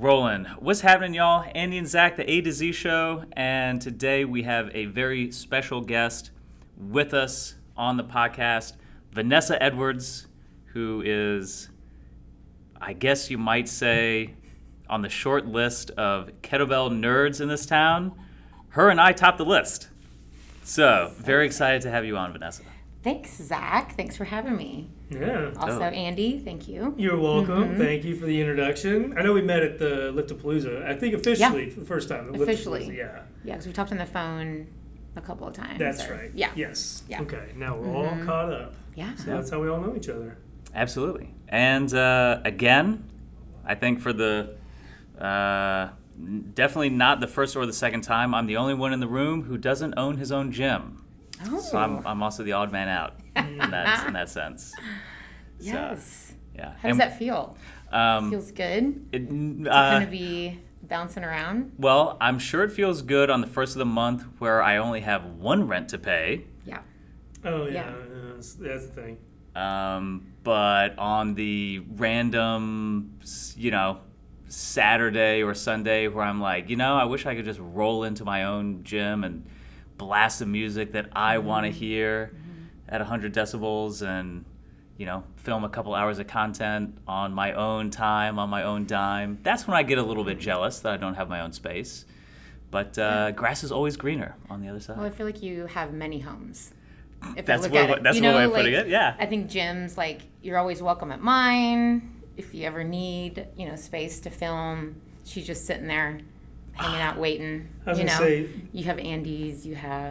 Rolling. What's happening, y'all? Andy and Zach, the A to Z show, and today we have a very special guest with us on the podcast, Vanessa Edwards, who is, I guess you might say, on the short list of kettlebell nerds in this town. Her and I topped the list. So, very excited to have you on, Vanessa. Thanks, Zach. Thanks for having me. Yeah. Also, Andy, thank you. You're welcome. Mm-hmm. Thank you for the introduction. I know we met at the Liftapalooza, I think officially, for the first time. Officially. Yeah. Yeah, because we talked on the phone a couple of times. That's right. Yeah. Yes. Yeah. Okay, now we're all caught up. Yeah. So that's how we all know each other. Absolutely. And again, I think for the, definitely not the first or the second time, I'm the only one in the room who doesn't own his own gym. Oh. So I'm also the odd man out in that sense. Yes. So, yeah. How does that feel? Feels good? It's going to be bouncing around? Well, I'm sure it feels good on the first of the month where I only have one rent to pay. Yeah. Oh, yeah. That's the thing. But on the random, Saturday or Sunday where I'm like, I wish I could just roll into my own gym and blast of music that I want to hear at 100 decibels and, film a couple hours of content on my own time, on my own dime. That's when I get a little bit jealous that I don't have my own space. But grass is always greener on the other side. Well, I feel like you have many homes. If that's I look at it. That's one way of putting it, yeah. I think gyms, you're always welcome at mine. If you ever need, space to film, she's just sitting there. Hanging out, waiting. I was gonna say, you have Andy's. You have,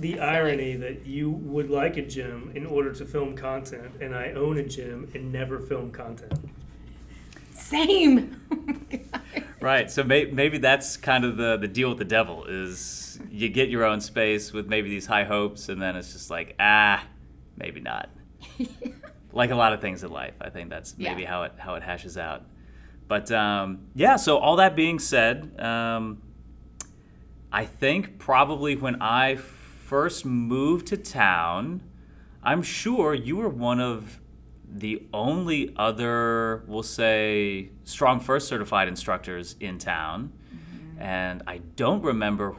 the irony that you would like a gym in order to film content, and I own a gym and never film content. Same. Oh right. So maybe that's kind of the deal with the devil is you get your own space with maybe these high hopes, and then it's just like maybe not. Like a lot of things in life, I think that's maybe how it hashes out. But, so all that being said, I think probably when I first moved to town, I'm sure you were one of the only other, we'll say, Strong First certified instructors in town. Mm-hmm. And I don't remember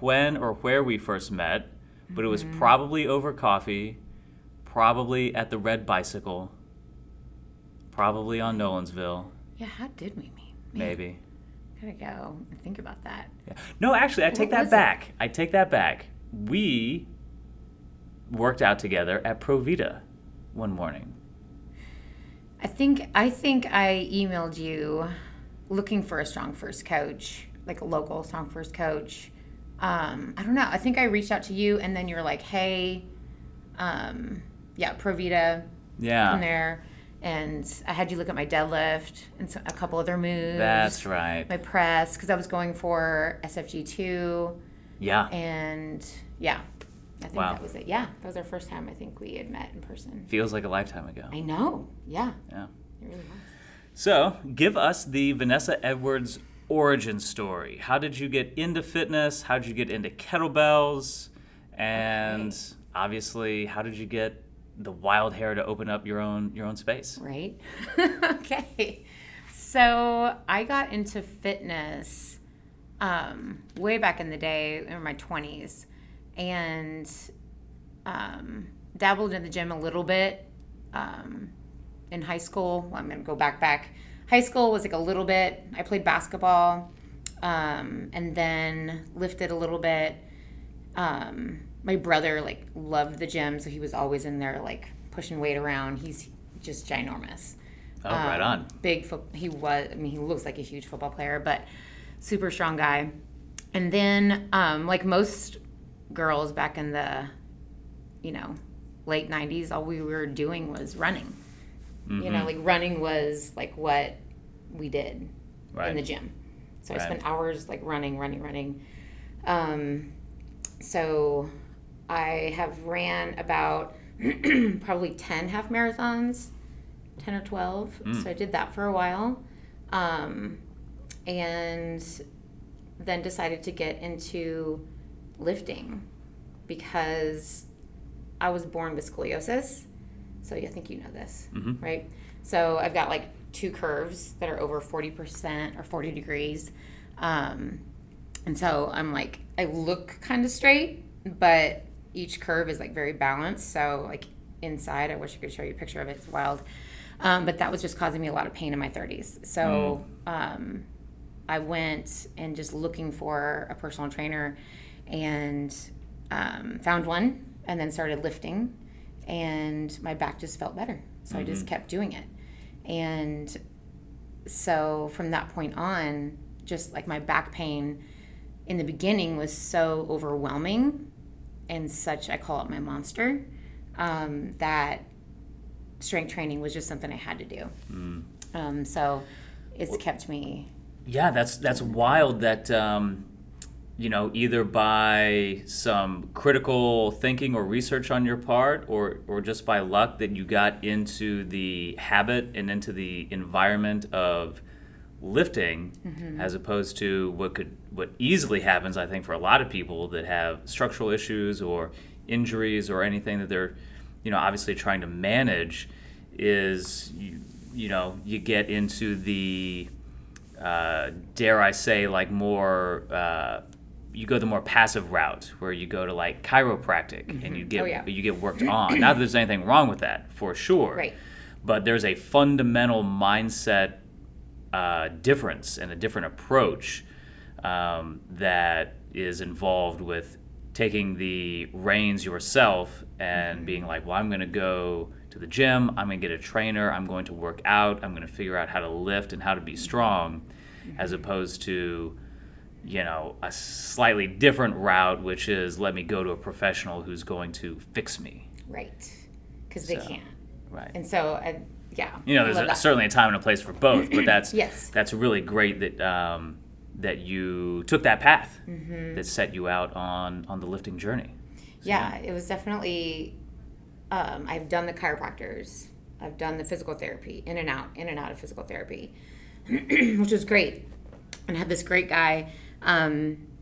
when or where we first met, but it was probably over coffee, probably at the Red Bicycle, probably on Nolensville. Yeah, how did we meet? Maybe. Gotta go and think about that. Yeah. No, actually, I take that back. We worked out together at Pro Vita one morning. I think I emailed you looking for a Strong First coach, like a local Strong First coach. I don't know. I think I reached out to you, and then you were like, hey, Pro Vita. Yeah. From there. And I had you look at my deadlift and a couple other moves. That's right. My press, because I was going for SFG II. Yeah. And I think that was it. Yeah, that was our first time I think we had met in person. Feels like a lifetime ago. I know. Yeah. Yeah. It really was. So give us the Vanessa Edwards origin story. How did you get into fitness? How did you get into kettlebells? And obviously, how did you get the wild hair to open up your own space. Right. Okay. So I got into fitness way back in the day, in my 20s, and dabbled in the gym a little bit in high school. Well, I'm going to go back. High school was a little bit. I played basketball and then lifted a little bit. My brother, loved the gym, so he was always in there, pushing weight around. He's just ginormous. Oh, right on. Big he was, he looks like a huge football player, but super strong guy. And then, most girls back in the, late 90s, all we were doing was running. Mm-hmm. Running was, what we did in the gym. So I spent hours, running. So I have ran about probably 10 half marathons, 10 or 12. So I did that for a while, and then decided to get into lifting because I was born with scoliosis. So I think you know this, right? So I've got two curves that are over 40% or 40 degrees. And so I'm like, I look kind of straight, but each curve is like very balanced. So like inside, I wish I could show you a picture of it. It's wild. But that was just causing me a lot of pain in my 30s. So I went and just looking for a personal trainer and found one and then started lifting. And my back just felt better. So I just kept doing it. And so from that point on, just like my back pain in the beginning was so overwhelming and such, I call it my monster, that strength training was just something I had to do. So it's kept me. Yeah, that's wild that, you know, either by some critical thinking or research on your part or just by luck that you got into the habit and into the environment of lifting as opposed to what easily happens, I think, for a lot of people that have structural issues or injuries or anything that they're, you know, obviously trying to manage is, you know, you get into the, dare I say, like more... you go the more passive route where you go to like chiropractic and you get you get worked on. Not that there's anything wrong with that, for sure. Right. But there's a fundamental mindset difference and a different approach that is involved with taking the reins yourself and being like, well, I'm going to go to the gym, I'm going to get a trainer, I'm going to work out, I'm going to figure out how to lift and how to be strong, as opposed to, you know, a slightly different route, which is let me go to a professional who's going to fix me. Right. Because they can't. Right. And so, yeah. You know, there's certainly a time and a place for both, but that's that's really great that that you took that path that set you out on the lifting journey. So, yeah, it was definitely, I've done the chiropractors, I've done the physical therapy, in and out of physical therapy, which was great. And I had this great guy.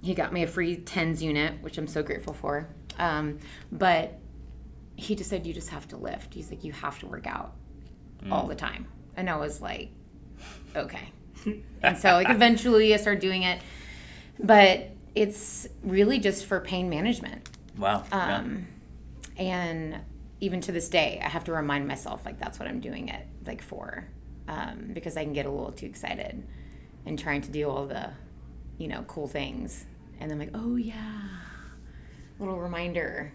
He got me a free tens unit, which I'm so grateful for. But he just said, you just have to lift. He's like, you have to work out all the time. And I was like, okay. And so like eventually I started doing it, but it's really just for pain management. Wow. And even to this day, I have to remind myself like, that's what I'm doing it like for, because I can get a little too excited and trying to do all the, you know, cool things. And then I'm like, oh, yeah, little reminder.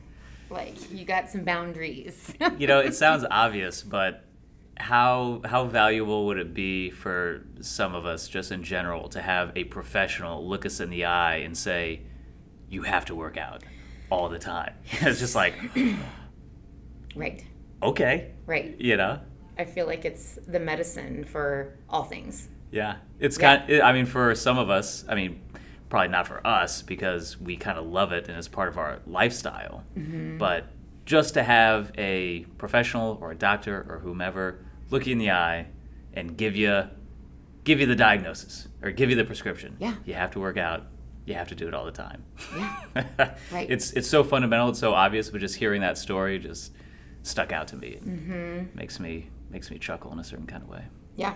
Like, you got some boundaries. You know, it sounds obvious, but how valuable would it be for some of us just in general to have a professional look us in the eye and say, you have to work out all the time? It's just like, right. Okay. Right. You know? I feel like it's the medicine for all things. Yeah, it's kind of, I mean, for some of us, I mean, probably not for us because we kind of love it and it's part of our lifestyle. But just to have a professional or a doctor or whomever look you in the eye and give you the diagnosis or give you the prescription. Yeah. You have to work out. You have to do it all the time. Yeah. Right. It's so fundamental. It's so obvious. But just hearing that story just stuck out to me. It makes me chuckle in a certain kind of way. Yeah.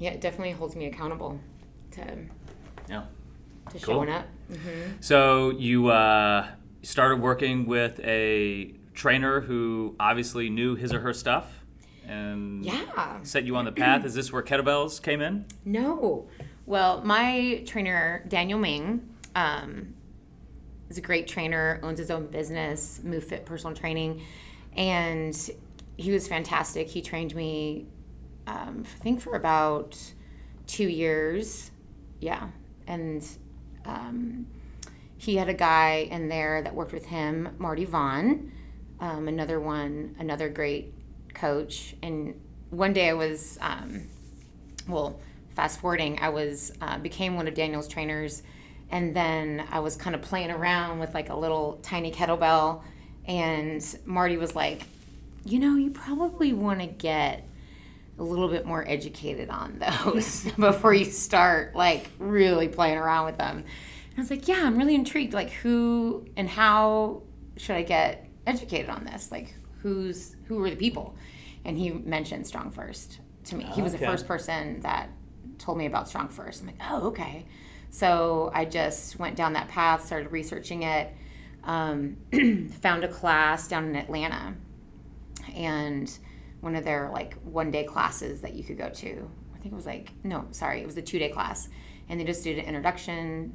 Yeah, it definitely holds me accountable to showing up. So you started working with a trainer who obviously knew his or her stuff and set you on the path. Is this where kettlebells came in? No. Well, my trainer, Daniel Ming, is a great trainer, owns his own business, Move Fit Personal Training, and he was fantastic. He trained me I think for about 2 years, and he had a guy in there that worked with him, Marty Vaughn, another great coach. And one day I was, fast forwarding, I was became one of Daniel's trainers, and then I was kind of playing around with like a little tiny kettlebell, and Marty was like, you know, you probably want to get a little bit more educated on those before you start like really playing around with them. And I was like, I'm really intrigued. Like, who and how should I get educated on this? Like, who are the people? And he mentioned Strong First to me. He was the first person that told me about Strong First. I'm like, oh, okay. So I just went down that path, started researching it, found a class down in Atlanta, and one of their like one-day classes that you could go to. I think it was like, no, sorry, it was a two-day class. And they just did an introduction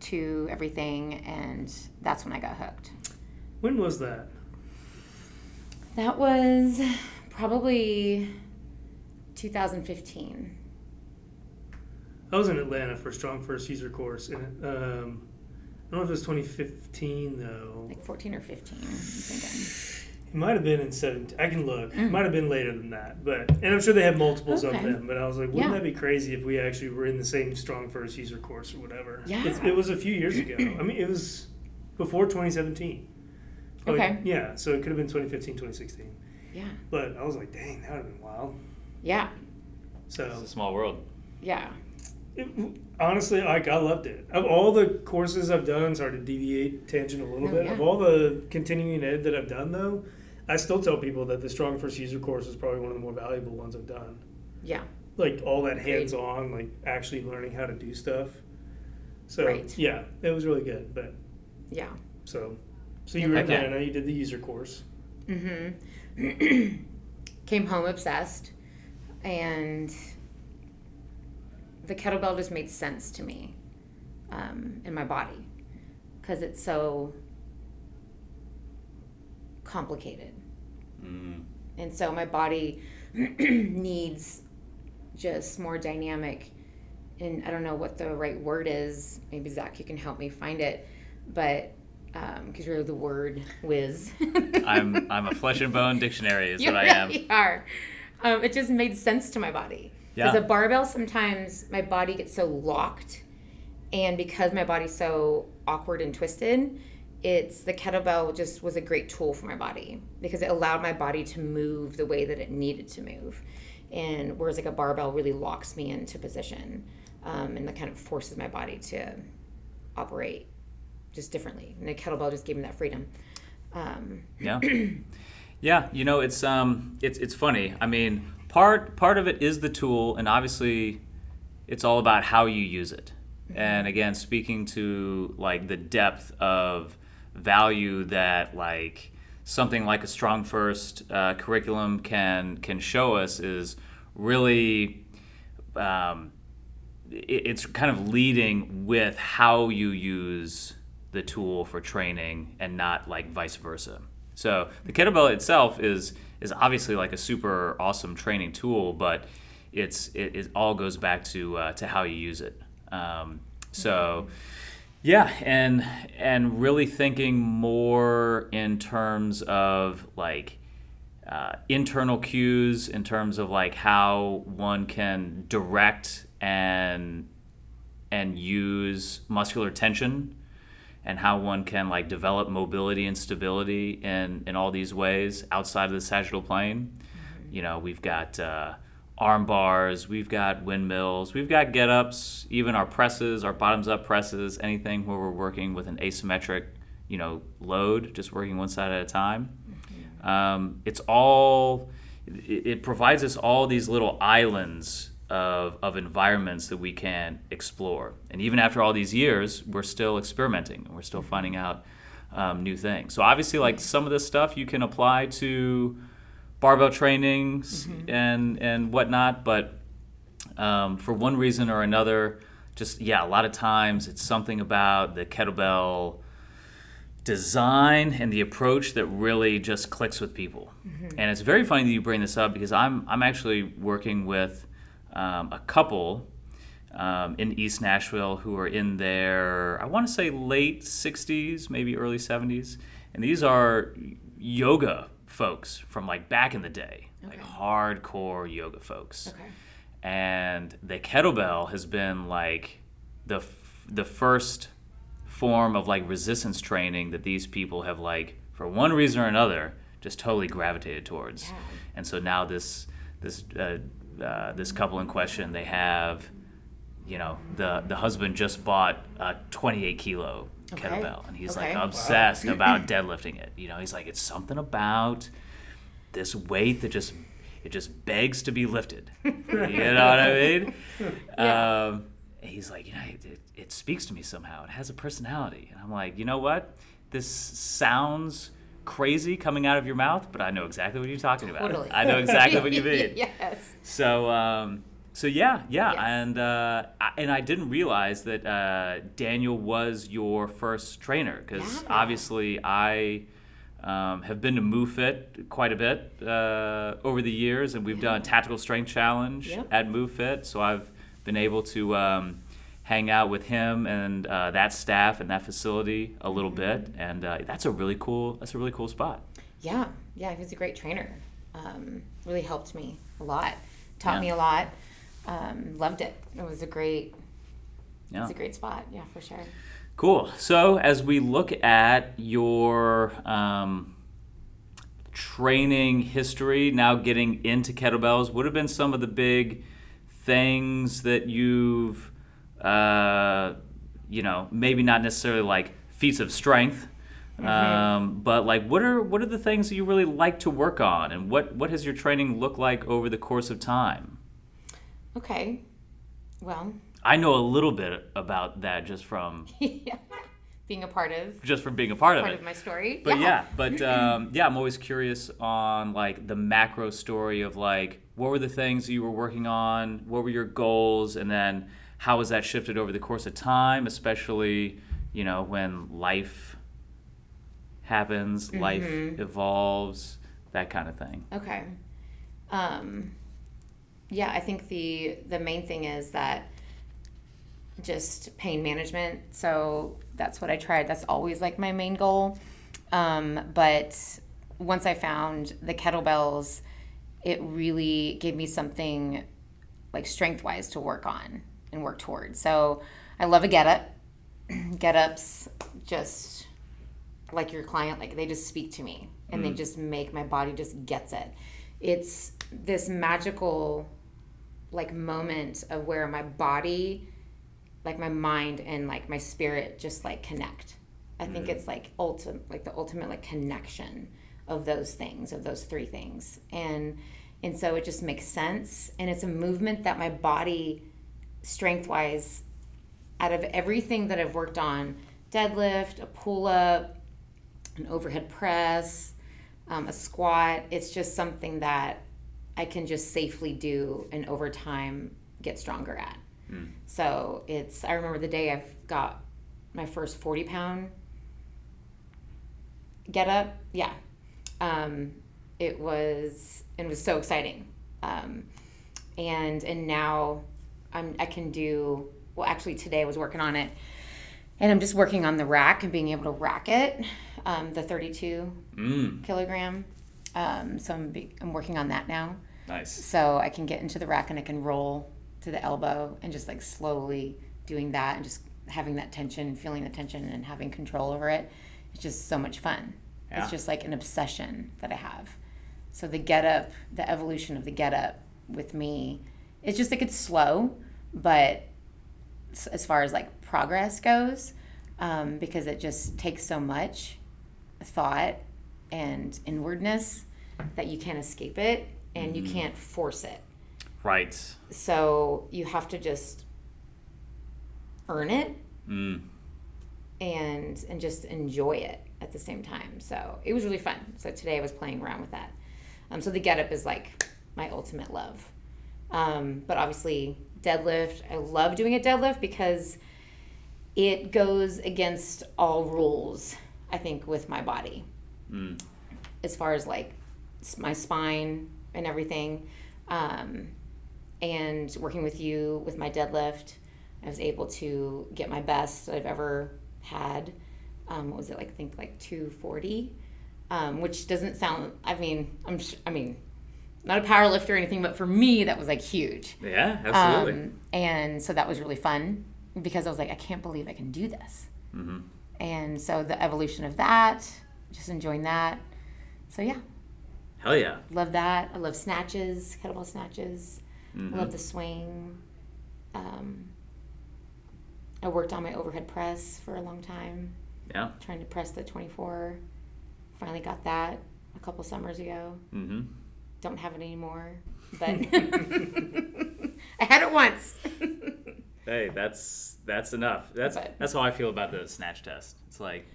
to everything, and that's when I got hooked. When was that? That was probably 2015. I was in Atlanta for Strong First User Course, and I don't know if it was 2015 though. Like 14 or 15, I'm thinking. It might have been in 17. I can look. It might have been later than that, but and I'm sure they have multiples of them. But I was like, wouldn't that be crazy if we actually were in the same Strong First User Course or whatever? Yeah. It was a few years ago. I mean, it was before 2017. Like, okay. Yeah, so it could have been 2015, 2016. Yeah. But I was like, dang, that would have been wild. Yeah. So it's a small world. Yeah. Honestly, like, I loved it. Of all the courses I've done, sorry to deviate tangent a little bit, of all the continuing ed that I've done, though, I still tell people that the Strong First User course is probably one of the more valuable ones I've done. Yeah. Like, all that hands-on, like, actually learning how to do stuff. So, yeah, it was really good, but... Yeah. So you were in Atlanta, you did the user course. Mm-hmm. Came home obsessed, and... the kettlebell just made sense to me in my body because it's so complicated. And so my body needs just more dynamic, and I don't know what the right word is. Maybe Zach, you can help me find it, but because you're the word whiz. I'm a flesh and bone dictionary is what I am. You really are. It just made sense to my body. Because a barbell, sometimes my body gets so locked, and because my body's so awkward and twisted, the kettlebell just was a great tool for my body because it allowed my body to move the way that it needed to move. And whereas like a barbell really locks me into position, and that kind of forces my body to operate just differently. And the kettlebell just gave me that freedom. Yeah, you know, it's funny. I mean. Part of it is the tool, and obviously it's all about how you use it. And again, speaking to like the depth of value that like something like a Strong First curriculum can show us is really it's kind of leading with how you use the tool for training and not like vice versa. So the kettlebell itself is obviously like a super awesome training tool, but it all goes back to how you use it. So yeah, and really thinking more in terms of like internal cues, in terms of like how one can direct and use muscular tension, and how one can like develop mobility and stability in all these ways outside of the sagittal plane. You know, we've got arm bars, we've got windmills, we've got get-ups, even our presses, our bottoms-up presses, anything where we're working with an asymmetric, you know, load, just working one side at a time. It provides us all these little islands of environments that we can explore. And even after all these years, we're still experimenting and we're still finding out new things. So obviously like some of this stuff you can apply to barbell trainings and whatnot, but for one reason or another, just a lot of times it's something about the kettlebell design and the approach that really just clicks with people. And it's very funny that you bring this up because I'm actually working with a couple in East Nashville who are in their, I want to say late 60s, maybe early 70s. And these are yoga folks from like back in the day, like hardcore yoga folks. And the kettlebell has been like the first form of like resistance training that these people have like, for one reason or another, just totally gravitated towards. And so now this couple in question, they have, you know, the husband just bought a 28-kilo kettlebell, and he's like obsessed about deadlifting it. You know, he's like, it's something about this weight that just It just begs to be lifted. You know what I mean? Yeah. He's like, you know, it speaks to me somehow. It has a personality. And I'm like, you know what? This sounds crazy coming out of your mouth, but I know exactly what you're talking about. Totally. I know exactly what you mean. Yes. So, yeah. Yes. And I didn't realize that Daniel was your first trainer, because obviously I have been to Move Fit quite a bit over the years, and we've done Tactical Strength Challenge at Move Fit, so I've been able to hang out with him and that staff and that facility a little bit, and that's a really cool spot. Yeah, he was a great trainer. Really helped me a lot, taught me a lot. Loved it. It was a great, it's a great spot. Yeah, for sure. Cool. So as we look at your training history, now getting into kettlebells, what have been some of the big things that you've, maybe not necessarily like feats of strength, but like what are the things that you really like to work on, and what has your training looked like over the course of time? Okay, well, I know a little bit about that just from being a part of my story. But I'm always curious on like the macro story of like what were the things you were working on, what were your goals, and then how has that shifted over the course of time, especially when life happens, life evolves, that kind of thing. Okay. Yeah, I think the main thing is that just pain management. So that's what I tried. That's always like my main goal. But once I found the kettlebells, it really gave me something like strength-wise to work on and work towards. So I love a get-up. Get-ups just like your client, like they just speak to me and they just make my body just gets it. It's this magical like moment of where my body, like my mind and like my spirit just like connect. I think it's like the ultimate like connection of those things, of those three things. And so it just makes sense. And it's a movement that my body strength-wise, out of everything that I've worked on, deadlift, a pull-up, an overhead press, a squat, it's just something that I can just safely do and over time get stronger at. So I remember the day I've got my first 40-pound get up. Yeah. It was so exciting. And now I can do, well, actually today I was working on it and I'm just working on the rack and being able to rack it, the 32 kilogram. So I'm working on that now. Nice. So I can get into the rack and I can roll to the elbow and just like slowly doing that and just having that tension, feeling the tension and having control over it. It's just so much fun. Yeah. It's just like an obsession that I have. So the get up, the evolution of the get up with me, it's just like it's slow, but as far as like progress goes, because it just takes so much thought and inwardness that you can't escape it and you can't force it. Right. So you have to just earn it and just enjoy it at the same time. So it was really fun. So today I was playing around with that. So the get up is like my ultimate love. But obviously deadlift, I love doing a deadlift because it goes against all rules, I think, with my body. As far as like my spine and everything. And working with you with my deadlift, I was able to get my best that I've ever had. What was it like? I think like 240, which doesn't sound. I mean, not a power lifter or anything, but for me that was like huge. Yeah, absolutely. And so that was really fun because I was like, I can't believe I can do this. Mm-hmm. And so the evolution of that, just enjoying that. So yeah. Hell yeah. Love that. I love snatches, kettlebell snatches. Mm-hmm. I love the swing. I worked on my overhead press for a long time. Yeah. Trying to press the 24. Finally got that a couple summers ago. Mm-hmm. Don't have it anymore, but I had it once. Hey, that's enough. That's how I feel about the snatch test. It's like,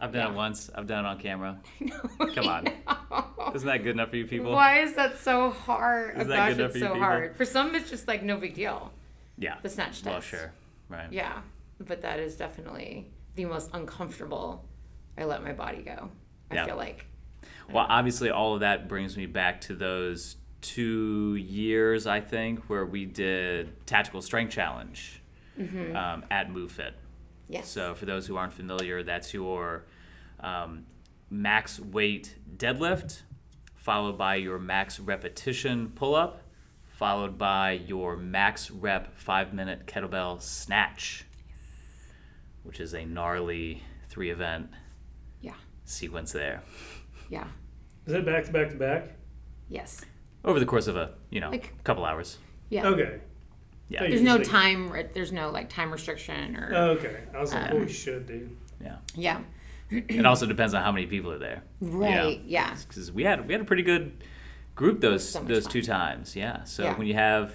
I've done it once. I've done it on camera. No, come on. No. Isn't that good enough for you people? Why is that so hard? Isn't that good enough for you people? Hard. For some, it's just like no big deal. Yeah. The snatch test. Well, sure. Right. Yeah. But that is definitely the most uncomfortable I let my body go, I feel like. Well, obviously, all of that brings me back to those 2 years, I think, where we did Tactical Strength Challenge at Move Fit. Yes. So for those who aren't familiar, that's your max weight deadlift, followed by your max repetition pull-up, followed by your max rep 5-minute kettlebell snatch, which is a gnarly 3-event sequence there. Yeah. Is that back to back to back? Yes. Over the course of a, couple hours. Yeah. Okay. Yeah. There's no time, there's no like time restriction or. Oh, okay. I was like, holy shit, dude. Yeah. Yeah. It also depends on how many people are there. Right. Yeah. Because we had a pretty good group those 2 times. Yeah. So when you have,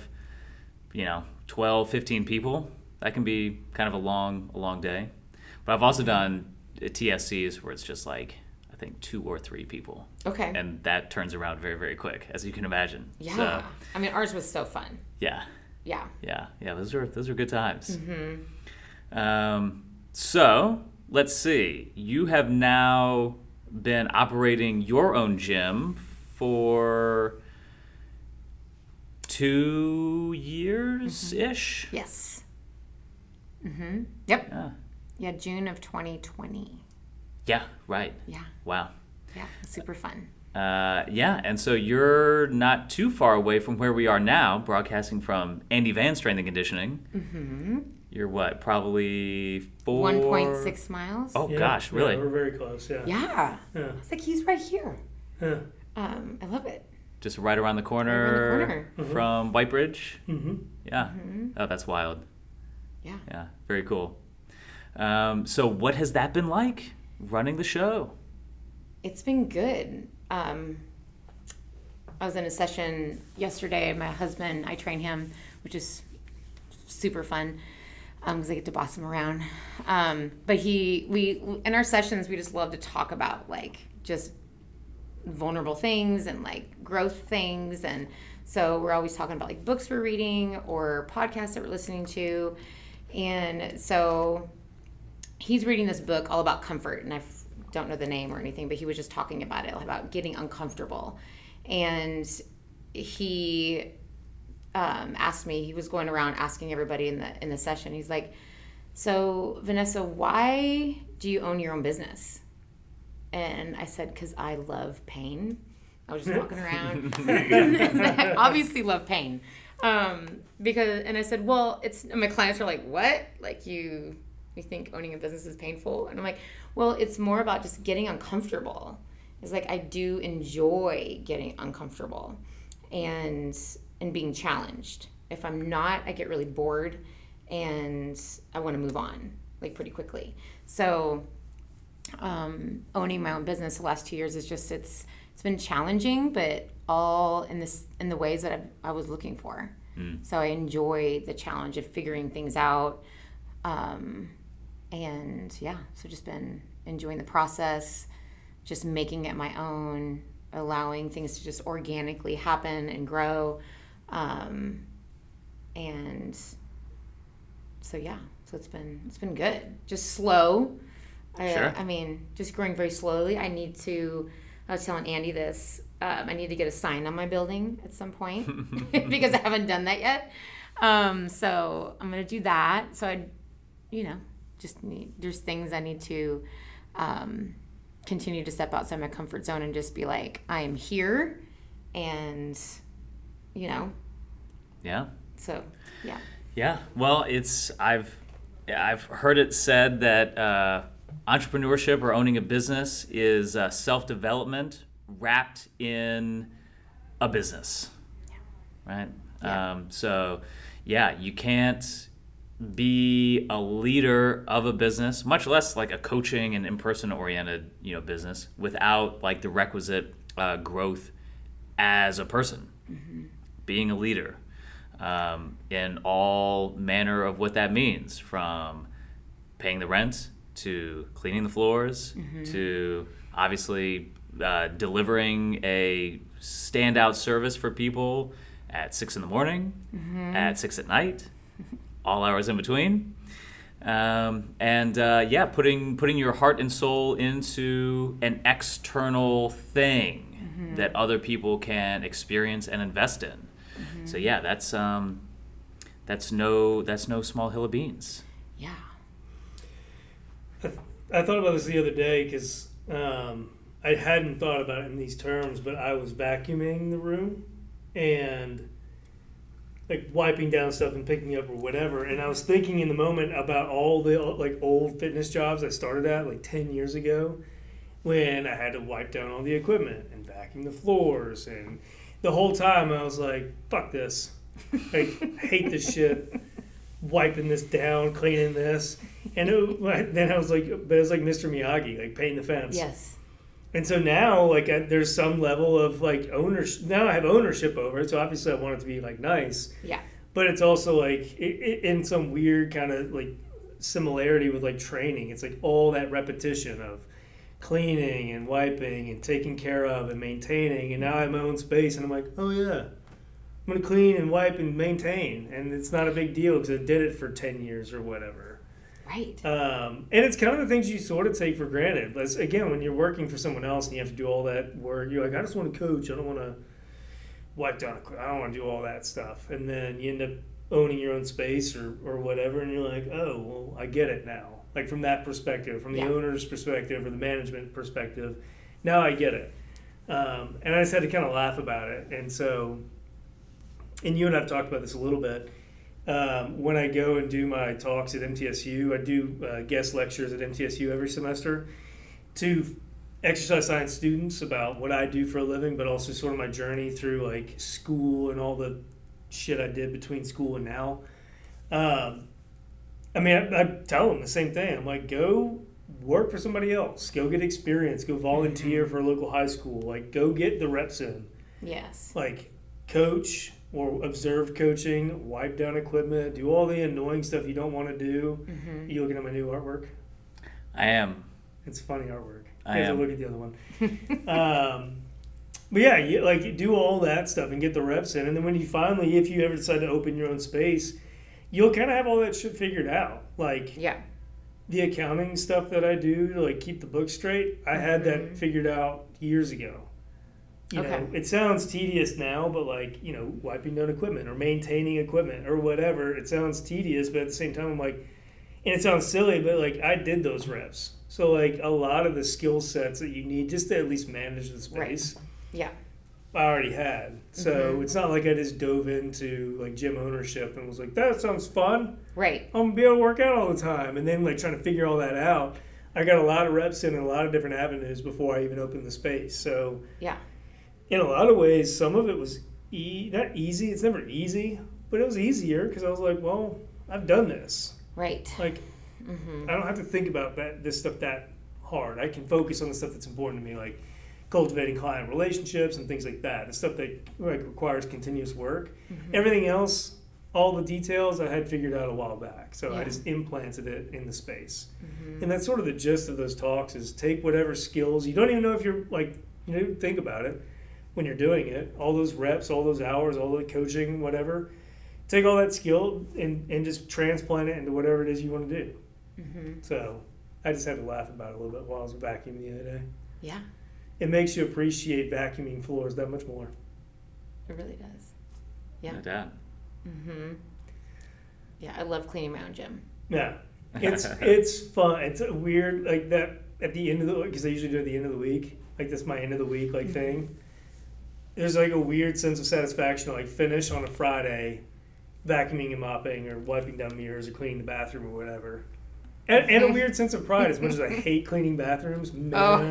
12, 15 people, that can be kind of a long day. But I've also done TSCs where it's just like, I think 2 or 3 people. Okay. And that turns around very, very quick, as you can imagine. Yeah. So, I mean, ours was so fun. Yeah. Yeah. Yeah. Yeah. Those were good times. Mm-hmm. So let's see. You have now been operating your own gym for 2 years ish. Mm-hmm. Yes. Mm-hmm. Yep. Yeah. June of 2020. Yeah, right. Yeah. Wow. Yeah, super fun. And so you're not too far away from where we are now, broadcasting from Andy Van's Training and Conditioning. Mm-hmm. You're what, probably 4... 1.6 miles. Oh, yeah. Gosh, really? Yeah, we're very close, yeah. Yeah. It's like he's right here. Yeah. I love it. Just right around the corner from Whitebridge. Mm-hmm. Yeah. Mm-hmm. Oh, that's wild. Yeah. Yeah, very cool. So what has that been like? Running the show. It's been good. I was in a session yesterday. My husband, I train him, which is super fun because I get to boss him around. But in our sessions, we just love to talk about like just vulnerable things and like growth things. And so we're always talking about like books we're reading or podcasts that we're listening to. And so he's reading this book all about comfort, and I don't know the name or anything, but he was just talking about it, about getting uncomfortable. And he asked me, he was going around asking everybody in the session, he's like, so Vanessa, why do you own your own business? And I said, because I love pain. I was just walking around. I obviously love pain. And I said, my clients were like, what? Like you think owning a business is painful? And I'm like, well, it's more about just getting uncomfortable. It's like I do enjoy getting uncomfortable and being challenged. If I'm not, I get really bored and I want to move on like pretty quickly. So owning my own business the last 2 years is just it's been challenging, but all in the ways that I was looking for. Mm. So I enjoy the challenge of figuring things out. So just been enjoying the process, just making it my own, allowing things to just organically happen and grow. So it's been good. Just slow. Sure. I mean, just growing very slowly. I was telling Andy this, I need to get a sign on my building at some point because I haven't done that yet. So I'm going to do that. So there's things I need to continue to step outside my comfort zone and just be like, I am here and. Yeah. So, yeah. Yeah. Well, I've heard it said that entrepreneurship or owning a business is self-development wrapped in a business. Yeah. Right? Yeah. You can't be a leader of a business, much less like a coaching and in-person oriented, business without like the requisite growth as a person, mm-hmm. being a leader, in all manner of what that means, from paying the rent to cleaning the floors, mm-hmm. to obviously delivering a standout service for people at 6 in the morning, mm-hmm. at 6 at night, all hours in between. Yeah, putting your heart and soul into an external thing mm-hmm. that other people can experience and invest in. Mm-hmm. So yeah, that's no small hill of beans. Yeah. I thought about this the other day because I hadn't thought about it in these terms, but I was vacuuming the room and like wiping down stuff and picking up or whatever, and I was thinking in the moment about all the like old fitness jobs I started at like 10 years ago when I had to wipe down all the equipment and vacuum the floors, and the whole time I was like, fuck this, like I hate this shit, wiping this down, cleaning this, and then I was like, but it's like Mr. Miyagi, like painting the fence. Yes. And so now, like, there's some level of, like, ownership. Now I have ownership over it, so obviously I want it to be, like, nice. Yeah. But it's also, like, in some weird kind of, like, similarity with, like, training. It's, like, all that repetition of cleaning and wiping and taking care of and maintaining. And now I have my own space, and I'm like, oh, yeah, I'm going to clean and wipe and maintain. And it's not a big deal because I did it for 10 years or whatever. Right. And it's kind of the things you sort of take for granted. But again, when you're working for someone else and you have to do all that work, you're like, I just want to coach. I don't want to wipe down. I don't want to do all that stuff. And then you end up owning your own space or whatever, and you're like, oh, well, I get it now. Like from that perspective, from the owner's perspective or the management perspective, now I get it. And I just had to kind of laugh about it. And so, and you and I have talked about this a little bit. When I go and do my talks at MTSU, I do guest lectures at MTSU every semester to exercise science students about what I do for a living, but also sort of my journey through like school and all the shit I did between school and now. I tell them the same thing. I'm like, go work for somebody else. Go get experience. Go volunteer for a local high school. Like, go get the reps in. Yes. Like, coach or observe coaching, wipe down equipment, do all the annoying stuff you don't want to do. Mm-hmm. Are you looking at my new artwork? I am. It's funny artwork. I have to look at the other one. But yeah, you, like do all that stuff and get the reps in. And then when you finally, if you ever decide to open your own space, you'll kind of have all that shit figured out. Like the accounting stuff that I do to like keep the books straight, I had that figured out years ago. You know, it sounds tedious now, but like, you know, wiping down equipment or maintaining equipment or whatever, it sounds tedious, but at the same time, I'm like, and it sounds silly, but like, I did those reps. So like a lot of the skill sets that you need just to at least manage the space, I already had. So it's not like I just dove into like gym ownership and was like, that sounds fun. Right. I'm gonna be able to work out all the time. And then like trying to figure all that out, I got a lot of reps in a lot of different avenues before I even opened the space. So in a lot of ways, some of it was not easy. It's never easy, but it was easier because I was like, well, I've done this. Right. Like, I don't have to think about this stuff that hard. I can focus on the stuff that's important to me, like cultivating client relationships and things like that, the stuff that like requires continuous work. Everything else, all the details, I had figured out a while back. So I just implanted it in the space. And that's sort of the gist of those talks is take whatever skills. You don't even know if you're like, you know, think about it. When you're doing it, all those reps, all those hours, all the coaching, whatever, take all that skill and just transplant it into whatever it is you want to do. So I just had to laugh about it a little bit while I was vacuuming the other day. Yeah. It makes you appreciate vacuuming floors that much more. It really does. Yeah. No doubt. Yeah, I love cleaning my own gym. Yeah. It's fun. It's weird, like that at the end of the week, because I usually do it at the end of the week. Like that's my end of the week like thing. There's like a weird sense of satisfaction to like finish on a Friday vacuuming and mopping or wiping down mirrors or cleaning the bathroom or whatever. And a weird sense of pride as much as I hate cleaning bathrooms. I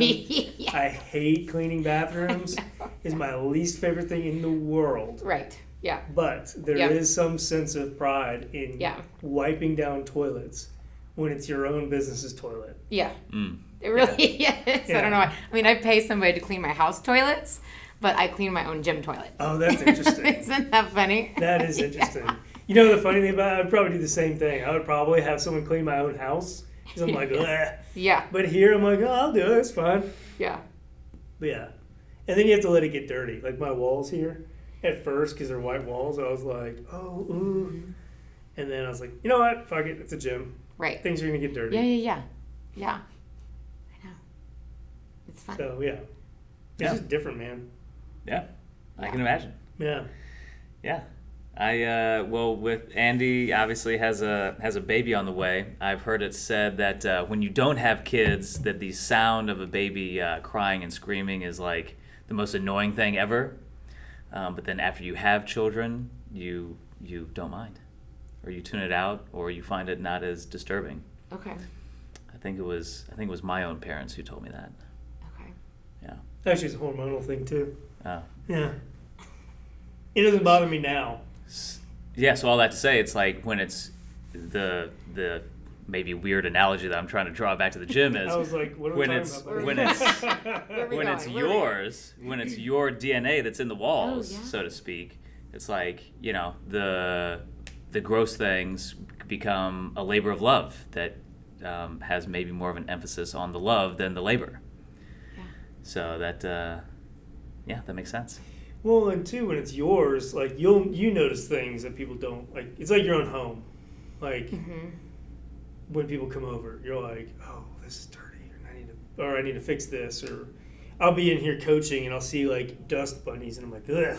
hate cleaning bathrooms. It's my least favorite thing in the world. Right, yeah. But there is some sense of pride in wiping down toilets when it's your own business's toilet. It really is. I don't know why. I mean, I pay somebody to clean my house toilets. but I clean my own gym toilet. Oh, that's interesting. Isn't that funny? That is interesting. Yeah. You know the funny thing about it? I'd probably do the same thing. I would probably have someone clean my own house because I'm like, ugh. Yeah. But here I'm like, oh, I'll do it. It's fine. Yeah. But yeah. And then you have to let it get dirty. Like my walls here at first, because they're white walls, I was like, oh, ooh. And then I was like, you know what? Fuck it. It's a gym. Right. Things are going to get dirty. Yeah. I know. It's fun. So, yeah. It's just different, man. Yeah. I can imagine. Yeah. Well, with Andy obviously has a baby on the way. I've heard it said that when you don't have kids, that the sound of a baby crying and screaming is like the most annoying thing ever. But then after you have children, you don't mind, or you tune it out, or you find it not as disturbing. Okay. I think it was my own parents who told me that. Okay. Yeah. Actually, it's a hormonal thing too. Oh. Yeah. It doesn't bother me now. Yeah, so all that to say, it's like when it's the maybe weird analogy that I'm trying to draw back to the gym is I was like, what are we talking about? When it's your DNA that's in the walls, so to speak, it's like, you know, the gross things become a labor of love that has maybe more of an emphasis on the love than the labor. Yeah. So that, that makes sense. Well, and too, when it's yours, like you notice things that people don't. Like it's like your own home. Like when people come over, you're like, oh, this is dirty, and I need to fix this, or I'll be in here coaching and I'll see like dust bunnies, and I'm like, ugh,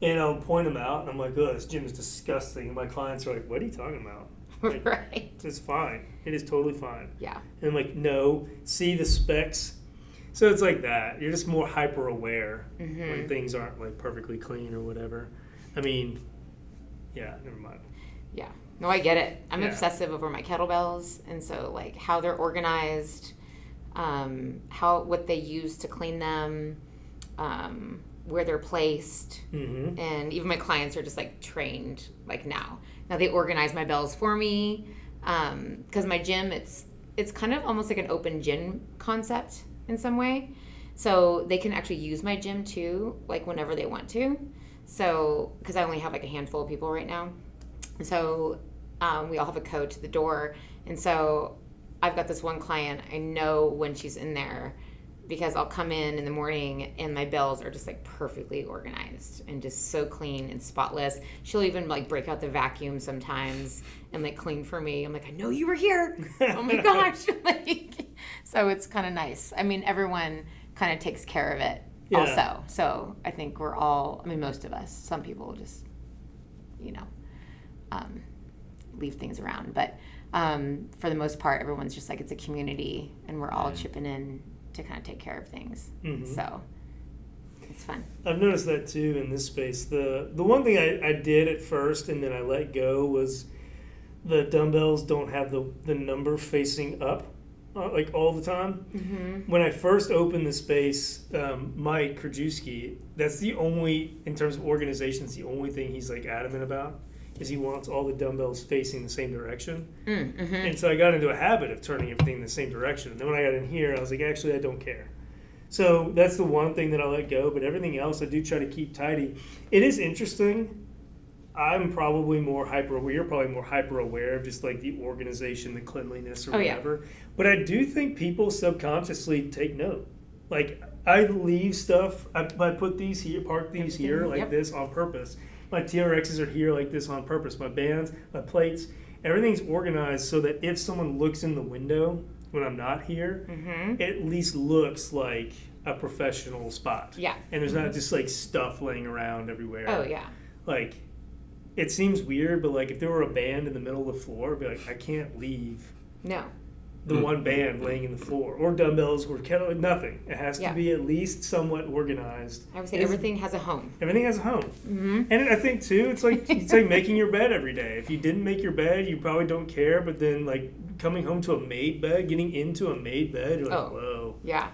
and I'll point them out, and I'm like, ugh, this gym is disgusting. And my clients are like, what are you talking about? Like, right. It's fine. It is totally fine. Yeah. And I'm like, no, see the specs. So it's like that. You're just more hyper aware when things aren't like perfectly clean or whatever. I mean, yeah, never mind. Yeah. No, I get it. I'm obsessive over my kettlebells, and so like how they're organized, what they use to clean them, where they're placed, and even my clients are just like trained like now. Now they organize my bells for me, because my gym it's kind of almost like an open gym concept. In some way, so they can actually use my gym too, like whenever they want to. So, because I only have like a handful of people right now, so we all have a code to the door. And so I've got this one client, I know when she's in there because I'll come in the morning and my bells are just like perfectly organized and just so clean and spotless. She'll even like break out the vacuum sometimes and like clean for me. I'm like, I know you were here. Oh my gosh. Like, so it's kind of nice. I mean, everyone kind of takes care of it also. So I think we're all, I mean, most of us, some people just, you know, leave things around. But for the most part, everyone's just like, it's a community and we're all chipping in to kind of take care of things. So it's fun. I've noticed that too in this space. The one thing I did at first and then I let go was the dumbbells don't have the number facing up like all the time. When I first opened the space, Mike Krajewski, that's the only, in terms of organization, it's the only thing he's like adamant about is he wants all the dumbbells facing the same direction. And so I got into a habit of turning everything in the same direction. And then when I got in here, I was like, actually, I don't care. So that's the one thing that I let go, but everything else I do try to keep tidy. It is interesting. I'm probably more hyper-aware of just like the organization, the cleanliness or whatever. Yeah. But I do think people subconsciously take note. Like I leave stuff, I put these here, park these here like this on purpose. My TRXs are here like this on purpose. My bands, my plates, everything's organized so that if someone looks in the window when I'm not here, it at least looks like a professional spot. Yeah. And there's not just like stuff laying around everywhere. Oh, yeah. Like, it seems weird, but like if there were a band in the middle of the floor, I'd be like, I can't leave. No. The one band laying in the floor, or dumbbells, or kettle, nothing. It has to be at least somewhat organized. I would say everything has a home. Everything has a home. And I think too, it's like making your bed every day. If you didn't make your bed, you probably don't care. But then, like coming home to a made bed, getting into a made bed, you're like, whoa. Yeah.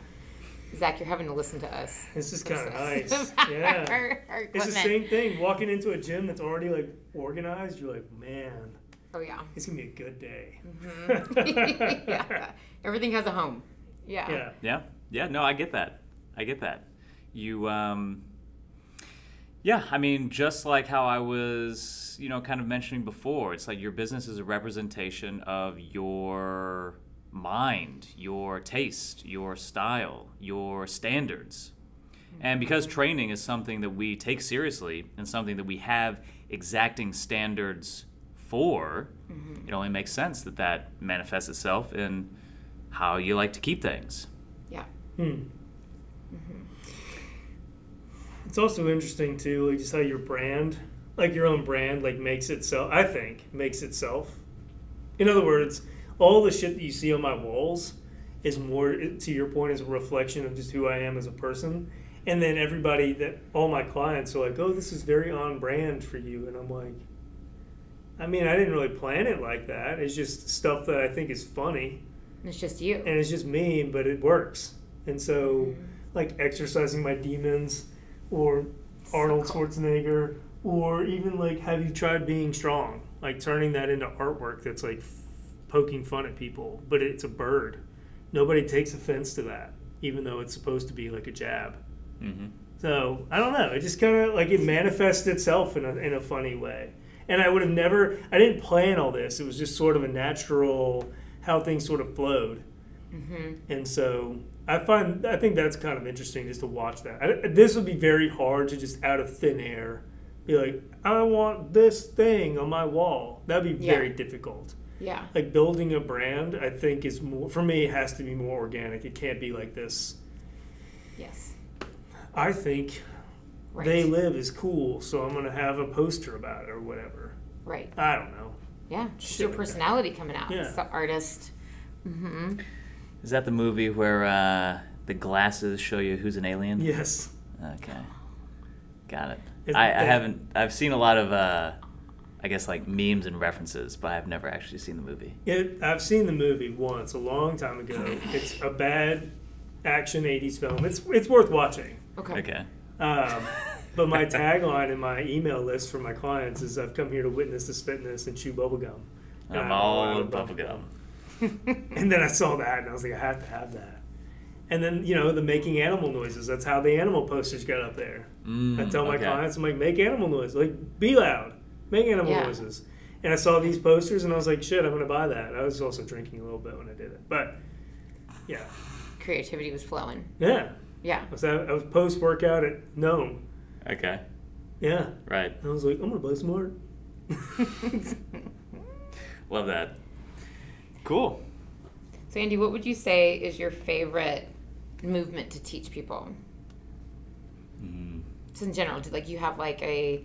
Zach, you're having to listen to us. This is kind of nice. Yeah. Our it's the same thing. Walking into a gym that's already like organized, you're like, man. Oh, yeah. It's going to be a good day. Everything has a home. Yeah. No, I get that. you, yeah, I mean, just like how I was, you know, kind of mentioning before, it's like your business is a representation of your mind, your taste, your style, your standards. And because training is something that we take seriously and something that we have exacting standards for, it only makes sense that that manifests itself in how you like to keep things. Yeah. It's also interesting too, like just how your brand, like your own brand, like makes itself, I think, makes itself. In other words, all the shit that you see on my walls is more, to your point, is a reflection of just who I am as a person. And then everybody that, all my clients are like, oh, this is very on brand for you. And I'm like, I mean, I didn't really plan it like that. It's just stuff that I think is funny. It's just you. And it's just me, but it works. And so, like exercising my demons, or Arnold Schwarzenegger, or even like, have you tried being strong? Like turning that into artwork that's like poking fun at people, but it's a bird. Nobody takes offense to that, even though it's supposed to be like a jab. So I don't know. It just kind of like it manifests itself in a funny way. And I would have never, I didn't plan all this. It was just sort of a natural, how things sort of flowed. And so I think that's kind of interesting just to watch that. This would be very hard to just out of thin air be like, I want this thing on my wall. That would be very difficult. Yeah. Like building a brand, I think is more, for me, it has to be more organic. It can't be like this. I think They Live is cool, so I'm going to have a poster about it or whatever. I don't know. Yeah. It's your personality coming out. Yeah. It's the artist. Is that the movie where the glasses show you who's an alien? Yes. Okay. Got it. I haven't. I've seen a lot of, I guess, like memes and references, but I've never actually seen the movie. I've seen the movie once, a long time ago. It's a bad action 80s film. It's worth watching. Okay. But my tagline in my email list for my clients is, I've come here to witness this fitness and chew bubblegum. I'm all bubblegum. And then I saw that, and I was like, I have to have that. And then, you know, the making animal noises. That's how the animal posters got up there. I tell my clients, I'm like, make animal noises. Like, be loud. Make animal noises. And I saw these posters, and I was like, shit, I'm going to buy that. I was also drinking a little bit when I did it. But, yeah. Creativity was flowing. Yeah. I was post-workout at Nome. Okay. Yeah. Right. And I was like, I'm going to play some art. Love that. Cool. So Andy, what would you say is your favorite movement to teach people? Just in general, like you have like a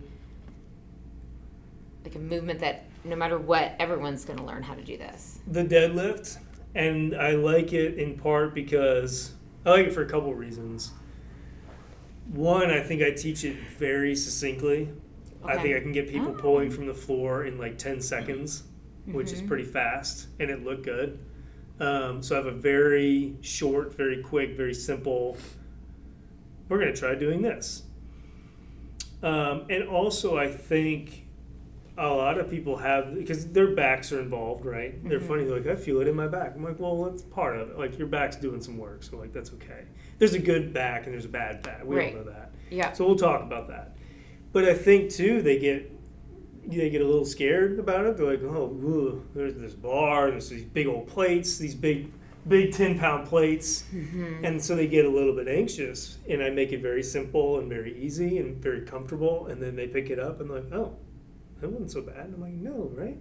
movement that no matter what, everyone's going to learn how to do this. The deadlift, and I like it in part because I like it for a couple reasons. One, I think I teach it very succinctly. Okay. I think I can get people pulling from the floor in like 10 seconds. Which is pretty fast, and it looked good. So I have a very short, very quick, very simple, we're going to try doing this. And also I think a lot of people have, because their backs are involved, right? They're funny, they're like, I feel it in my back. I'm like, well, that's part of it. Like, your back's doing some work, so like that's okay. There's a good back and there's a bad back. We all know that. Yeah. So we'll talk about that. But I think, too, they get a little scared about it. They're like, oh, ooh, there's this bar, there's these big old plates, these big 10-pound plates. And so they get a little bit anxious, and I make it very simple and very easy and very comfortable, and then they pick it up and they're like, oh, that wasn't so bad. And I'm like, no, right?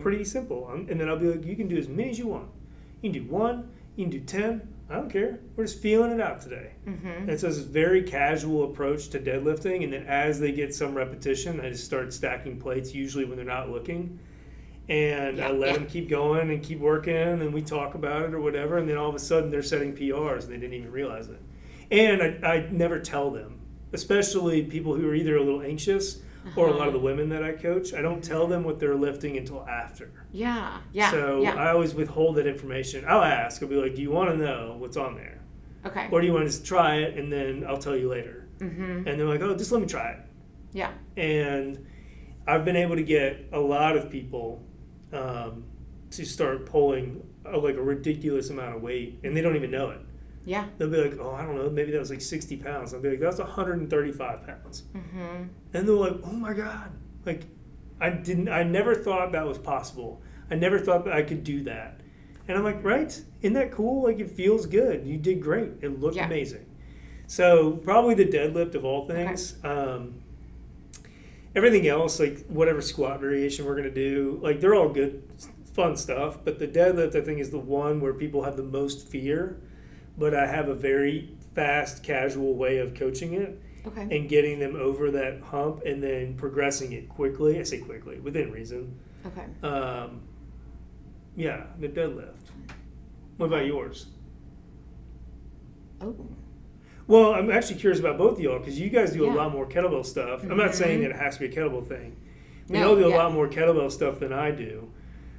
Pretty simple. And then I'll be like, you can do as many as you want. You can do 1, you can do 10, I don't care. We're just feeling it out today. And so it's this very casual approach to deadlifting. And then as they get some repetition, I just start stacking plates, usually when they're not looking. And I let them keep going and keep working. And we talk about it or whatever. And then all of a sudden they're setting PRs and they didn't even realize it. And I never tell them, especially people who are either a little anxious or a lot of the women that I coach, I don't tell them what they're lifting until after. So I always withhold that information. I'll ask. I'll be like, do you want to know what's on there? Okay. Or do you want to just try it and then I'll tell you later? And they're like, oh, just let me try it. Yeah. And I've been able to get a lot of people to start pulling like a ridiculous amount of weight, and they don't even know it. Yeah. They'll be like, oh, I don't know, maybe that was like 60 pounds. I'll be like, that's 135 pounds. Mm-hmm. And they're like, oh my God. Like, I never thought that was possible. I never thought that I could do that. And I'm like, right? Isn't that cool? Like, it feels good. You did great. It looked amazing. So probably the deadlift of all things. Okay. Everything else, like whatever squat variation we're going to do, like they're all good, fun stuff. But the deadlift, I think, is the one where people have the most fear. But I have a very fast, casual way of coaching it and getting them over that hump and then progressing it quickly. I say quickly, within reason. Okay. Yeah, the deadlift. What about yours? Oh. Well, I'm actually curious about both of y'all because you guys do a lot more kettlebell stuff. Mm-hmm. I'm not saying that it has to be a kettlebell thing. But y'all do a lot more kettlebell stuff than I do.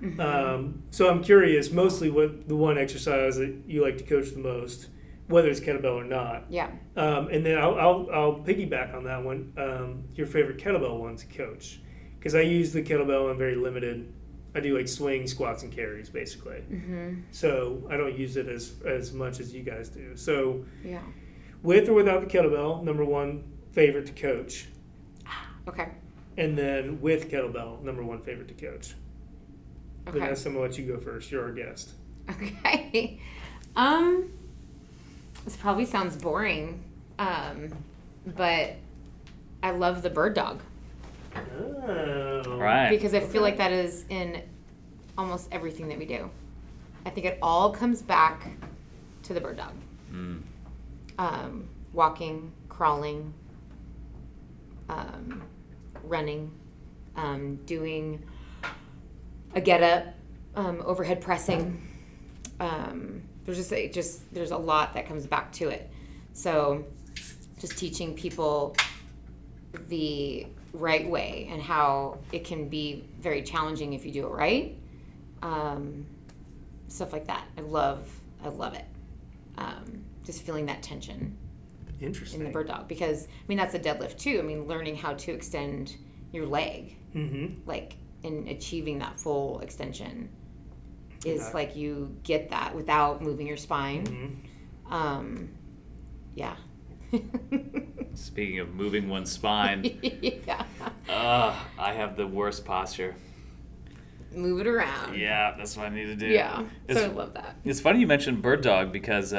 Mm-hmm. So I'm curious, mostly what the one exercise that you like to coach the most, whether it's kettlebell or not. Yeah. And then I'll piggyback on that one, your favorite kettlebell one to coach. Because I use the kettlebell in very limited. I do like swing, squats, and carries basically. Mm-hmm. So I don't use it as much as you guys do. So with or without the kettlebell, number one favorite to coach. Okay. And then with kettlebell, number one favorite to coach. Okay. Vanessa, I'm gonna let you go first. You're our guest. Okay. This probably sounds boring, but I love the bird dog. Oh. Right. Because I feel like that is in almost everything that we do. I think it all comes back to the bird dog. Mm. Walking, crawling, running, doing a get up, overhead pressing. There's just there's a lot that comes back to it. So just teaching people the right way and how it can be very challenging if you do it right, stuff like that. I love it. Just feeling that tension. Interesting. In the bird dog, because I mean that's a deadlift too. I mean learning how to extend your leg, like in achieving that full extension, is like you get that without moving your spine. Yeah. Speaking of moving one's spine, I have the worst posture. Move it around. Yeah, that's what I need to do. Yeah, so I love that. It's funny you mentioned bird dog because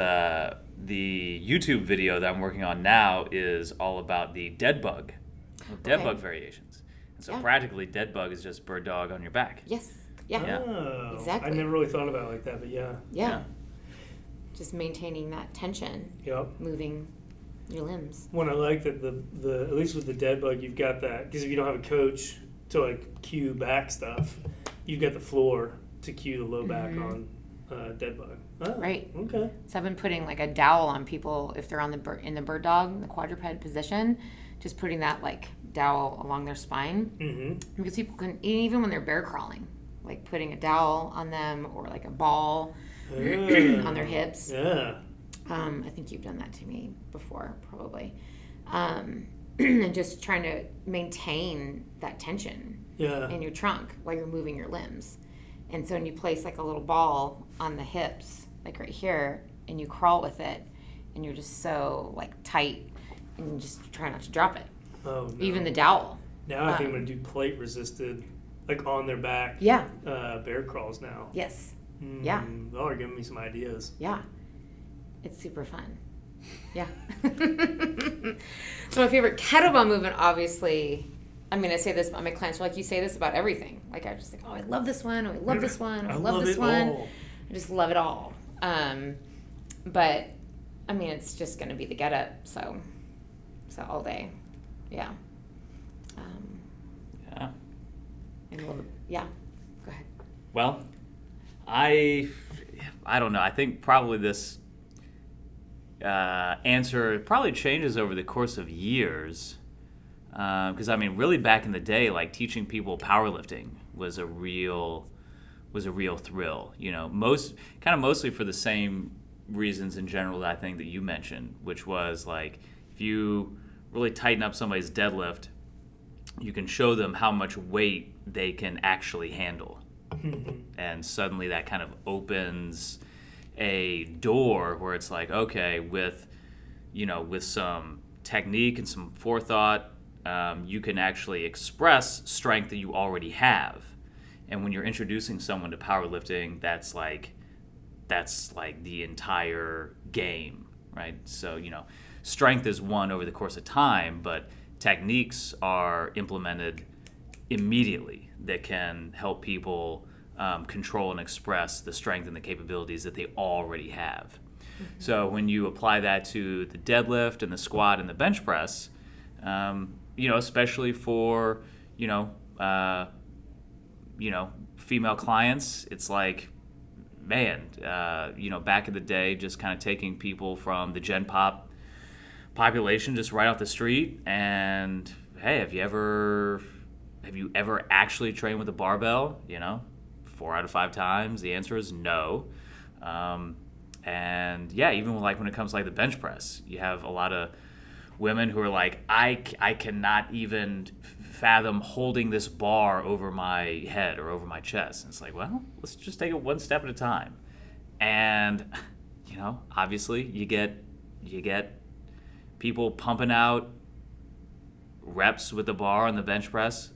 the YouTube video that I'm working on now is all about the dead bug variations. And so practically dead bug is just bird dog on your back. Yes. Yeah. Oh, exactly. I never really thought about it like that, but yeah. Just maintaining that tension. Yep. Moving your limbs. One I like that the at least with the dead bug you've got that, because if you don't have a coach to like cue back stuff, you've got the floor to cue the low back on dead bug. Oh, right. Okay. So I've been putting like a dowel on people if they're on in the bird dog, the quadruped position, just putting that like dowel along their spine, because people can, even when they're bear crawling, like putting a dowel on them or like a ball on their hips. Yeah. I think you've done that to me before, probably. And just trying to maintain that tension in your trunk while you're moving your limbs. And so when you place like a little ball on the hips, like right here, and you crawl with it, and you're just so like tight, and you just try not to drop it. Oh, no. Even the dowel. Now I think I'm going to do plate resisted, like on their back. Yeah. Bear crawls now. Yes. Yeah. Y'all are giving me some ideas. Yeah. It's super fun. Yeah. So my favorite kettlebell movement, obviously, I mean, I say this about my clients, like, you say this about everything. Like, I just think, oh, I love this one. Oh, I love this one. I love this one. All. I just love it all. But, I mean, it's just going to be the get up. So all day. Yeah. Yeah. And a little bit, yeah. Go ahead. Well, I don't know. I think probably this answer probably changes over the course of years, because I mean really back in the day, like teaching people powerlifting was a real thrill, you know, mostly for the same reasons in general that I think that you mentioned, which was like if you really tighten up somebody's deadlift, you can show them how much weight they can actually handle. And suddenly that kind of opens a door where it's like, okay, with, you know, with some technique and some forethought, you can actually express strength that you already have. And when you're introducing someone to powerlifting, that's like the entire game, right? So, you know, strength is won over the course of time, but techniques are implemented immediately that can help people control and express the strength and the capabilities that they already have. Mm-hmm. So when you apply that to the deadlift and the squat and the bench press, you know, especially for, you know, female clients, it's like, man, you know, back in the day, just kind of taking people from the Gen Pop population just right off the street and, hey, have you ever actually trained with a barbell? You know, 4 out of 5 times, the answer is no. And yeah, even like when it comes to like the bench press, you have a lot of women who are like, I cannot even fathom holding this bar over my head or over my chest. And it's like, well, let's just take it one step at a time. And, you know, obviously you get people pumping out reps with the bar on the bench press,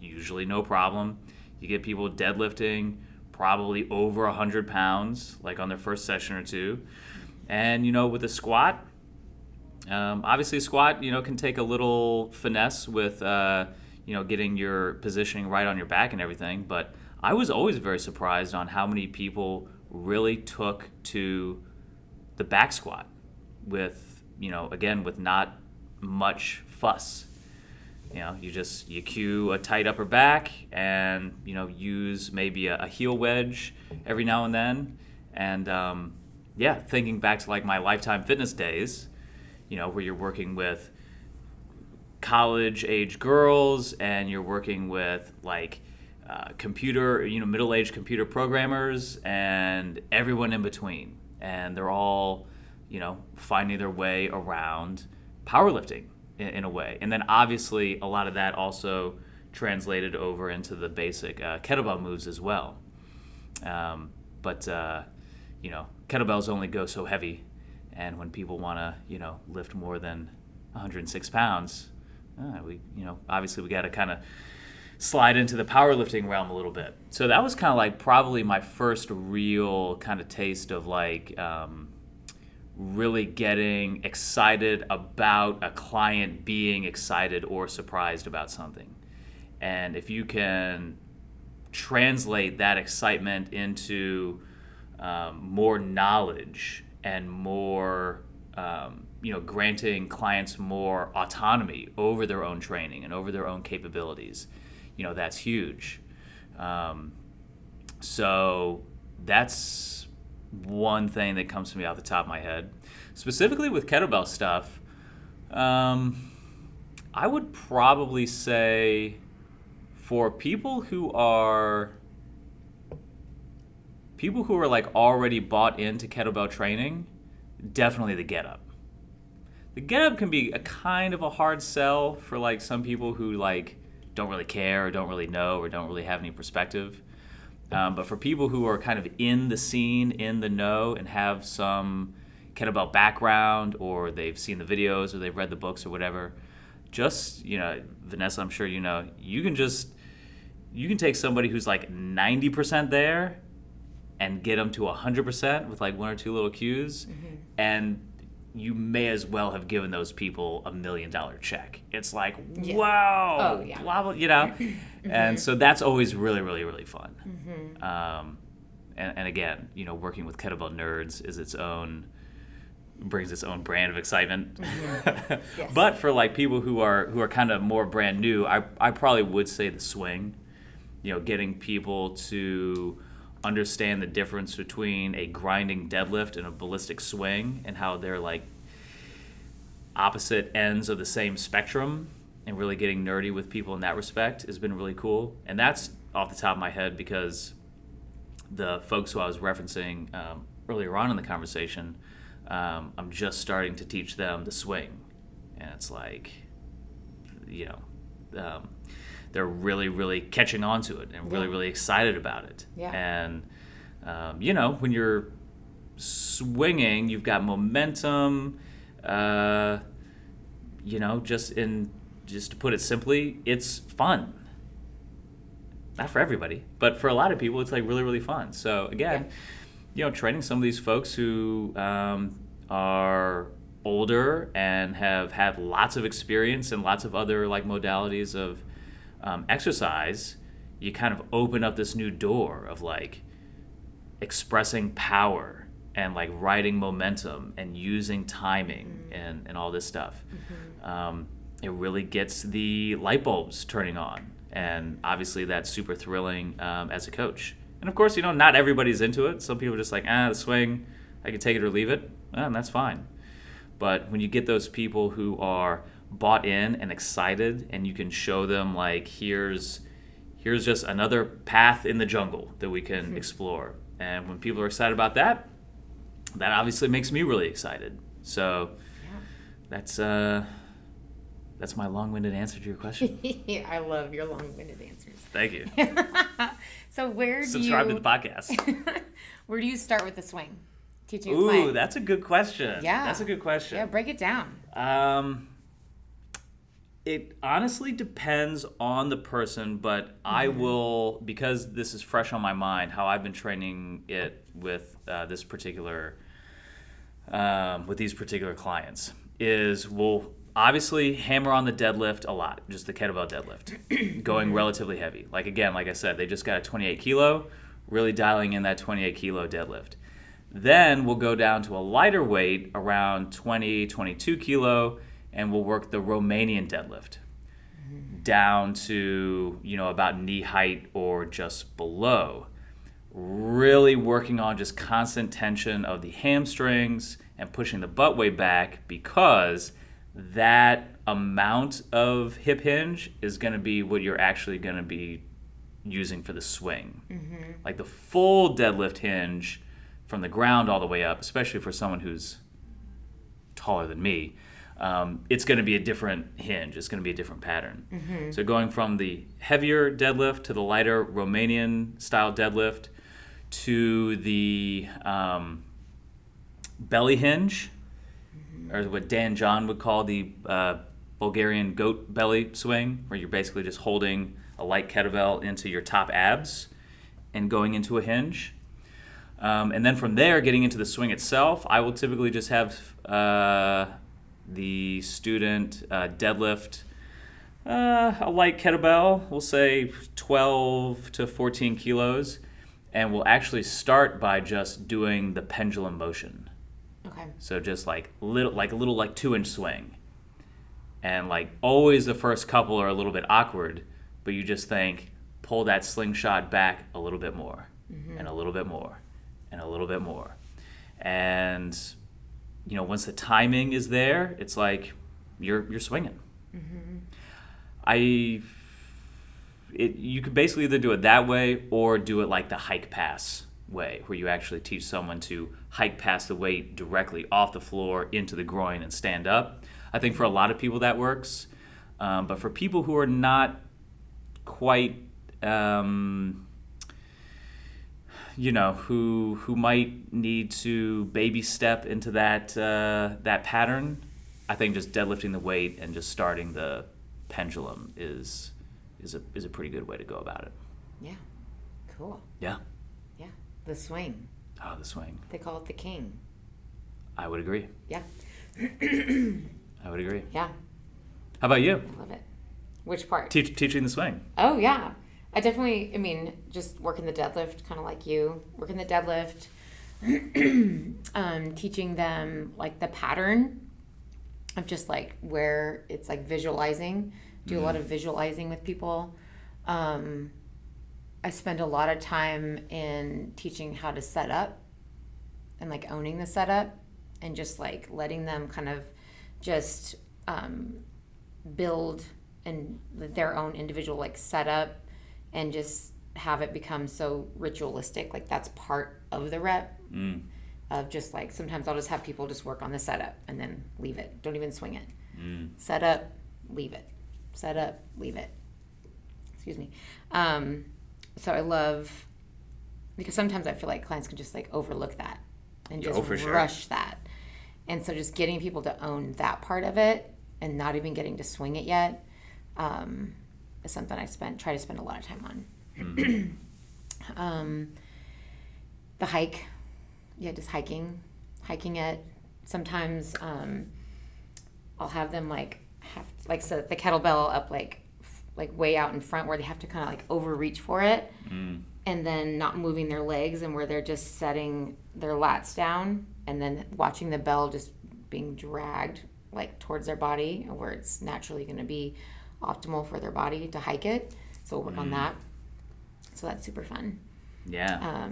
usually no problem. You get people deadlifting probably over 100 pounds, like on their first session or two. And, you know, with a squat, obviously a squat, you know, can take a little finesse with, you know, getting your positioning right on your back and everything. But I was always very surprised on how many people really took to the back squat with, you know, again, with not much fuss. You know, you cue a tight upper back and, you know, use maybe a heel wedge every now and then. And, yeah, thinking back to like my Lifetime Fitness days, you know, where you're working with college age girls and you're working with like computer, you know, middle-aged computer programmers and everyone in between. And they're all, you know, finding their way around powerlifting in a way. And then obviously a lot of that also translated over into the basic kettlebell moves as well. But you know, kettlebells only go so heavy. And when people want to, you know, lift more than 106 pounds, we, you know, obviously we got to kind of slide into the powerlifting realm a little bit. So that was kind of like probably my first real kind of taste of like really getting excited about a client being excited or surprised about something. And if you can translate that excitement into more knowledge and more, you know, granting clients more autonomy over their own training and over their own capabilities, you know, that's huge. So that's one thing that comes to me off the top of my head. Specifically with kettlebell stuff, I would probably say for people who are like already bought into kettlebell training, definitely the getup. The getup can be a kind of a hard sell for like some people who like don't really care or don't really know or don't really have any perspective. But for people who are kind of in the scene, in the know, and have some kettlebell background or they've seen the videos or they've read the books or whatever, just, you know, Vanessa, I'm sure you know, you can take somebody who's like 90% there and get them to 100% with like 1 or 2 little cues, mm-hmm. and you may as well have given those people $1 million check. It's like, yeah. Wow, oh, yeah. Blah, blah, you know? Mm-hmm. And so that's always really, really, really fun. Mm-hmm. And again, you know, working with kettlebell nerds is brings its own brand of excitement. Mm-hmm. Yes. But for like people who are kind of more brand new, I probably would say the swing, you know, getting people to understand the difference between a grinding deadlift and a ballistic swing and how they're like opposite ends of the same spectrum, and really getting nerdy with people in that respect has been really cool. And that's off the top of my head because the folks who I was referencing earlier on in the conversation, I'm just starting to teach them the swing. And it's like, you know, they're really, really catching on to it and really, really excited about it. Yeah. And, you know, when you're swinging, you've got momentum. You know, just to put it simply, it's fun. Not for everybody, but for a lot of people, it's like really, really fun. So again, you know, training some of these folks who are older and have had lots of experience and lots of other like modalities of exercise, you kind of open up this new door of like expressing power and like riding momentum and using timing and all this stuff. It really gets the light bulbs turning on. And obviously that's super thrilling as a coach. And of course, you know, not everybody's into it. Some people are just like, ah, the swing, I can take it or leave it, and that's fine. But when you get those people who are bought in and excited, and you can show them like, here's just another path in the jungle that we can explore. And when people are excited about that, that obviously makes me really excited. So that's my long-winded answer to your question. I love your long-winded answers. Thank you. So where do subscribe to the podcast. Where do you start with the swing? Teaching a client. Ooh, that's a good question. Yeah. That's a good question. Yeah, break it down. It honestly depends on the person, but I will, because this is fresh on my mind, how I've been training it with this particular, with these particular clients, is we'll obviously hammer on the deadlift a lot, just the kettlebell deadlift, going relatively heavy. Like again, like I said, they just got a 28 kilo, really dialing in that 28 kilo deadlift. Then we'll go down to a lighter weight around 20, 22 kilo, and we'll work the Romanian deadlift down to, you know, about knee height or just below. Really working on just constant tension of the hamstrings and pushing the butt way back, because that amount of hip hinge is going to be what you're actually going to be using for the swing. Like the full deadlift hinge from the ground all the way up, especially for someone who's taller than me, it's going to be a different hinge. It's going to be a different pattern. So going from the heavier deadlift to the lighter Romanian style deadlift to the belly hinge, or what Dan John would call the Bulgarian goat belly swing, where you're basically just holding a light kettlebell into your top abs and going into a hinge. And then from there, getting into the swing itself, I will typically just have the student deadlift a light kettlebell, we'll say 12 to 14 kilos, and we'll actually start by just doing the pendulum motion. So just like a little 2-inch swing. And like always the first couple are a little bit awkward, but you just think, pull that slingshot back a little bit more, and a little bit more, and a little bit more. And you know, once the timing is there, it's like you're swinging. You could basically either do it that way or do it like the hike pass way, where you actually teach someone to hike past the weight directly off the floor into the groin and stand up. I think for a lot of people that works, but for people who are not quite you know, who might need to baby step into that that pattern, I think just deadlifting the weight and just starting the pendulum is a pretty good way to go about it. Yeah, cool. Yeah, the swing. Oh, the swing. They call it the king. I would agree. Yeah. I would agree. Yeah. How about you? I love it. Which part? Teaching the swing. Oh yeah. I mean, just working the deadlift, kind of like you, working the deadlift, teaching them like the pattern of just like where it's like visualizing, do a lot of visualizing with people. I spend a lot of time in teaching how to set up and like owning the setup and just like letting them kind of just build and their own individual like setup, and just have it become so ritualistic. Like that's part of the rep of just like, sometimes I'll just have people just work on the setup and then leave it. Don't even swing it. Set up, leave it. Set up, leave it. Excuse me. So I love, because sometimes I feel like clients can just like overlook that. and just rush that. And so just getting people to own that part of it and not even getting to swing it yet is something I try to spend a lot of time on. Mm-hmm. The hike. Yeah, just hiking it. Sometimes I'll have them set the kettlebell up like way out in front where they have to kind of like overreach for it, and then not moving their legs, and where they're just setting their lats down and then watching the bell just being dragged like towards their body where it's naturally going to be optimal for their body to hike it. So we'll work on that. So that's super fun. Yeah.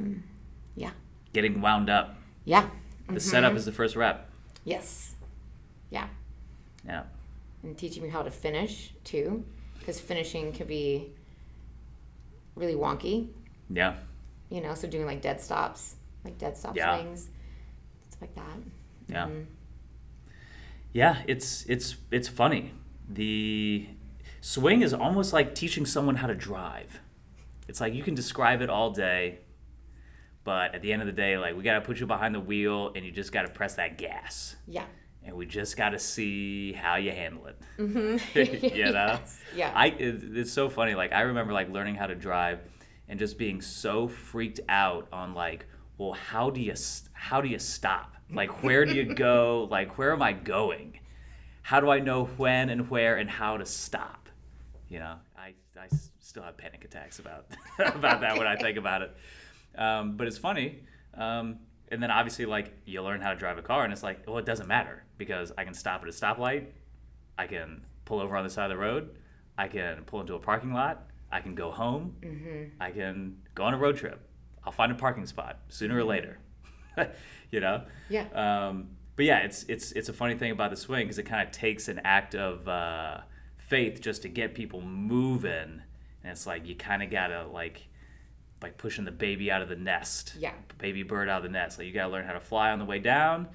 Yeah. Getting wound up. Yeah. Mm-hmm. The setup is the first rep. Yes. Yeah. Yeah. And teaching me how to finish too, because finishing can be really wonky. Yeah. You know, so doing like dead stop yeah. swings, stuff like that. Yeah. Mm-hmm. Yeah, it's funny. The swing is almost like teaching someone how to drive. It's like you can describe it all day, but at the end of the day, like, we got to put you behind the wheel and you just got to press that gas. Yeah. And we just got to see how you handle it. Mm-hmm. You know? Yes. Yeah. It's so funny. Like, I remember, like, learning how to drive and just being so freaked out on, like, well, how do you stop? Like, where do you go? Like, where am I going? How do I know when and where and how to stop? You know, I still have panic attacks about that when I think about it. But it's funny. And then obviously, like, you learn how to drive a car, and it's like, well, it doesn't matter because I can stop at a stoplight. I can pull over on the side of the road. I can pull into a parking lot. I can go home. Mm-hmm. I can go on a road trip. I'll find a parking spot sooner or later, you know? Yeah. But yeah, it's a funny thing about the swing because it kind of takes an act of faith just to get people moving. And it's like you kind of got to, like pushing the baby out of the nest. Yeah. Baby bird out of the nest. Like, you got to learn how to fly on the way down.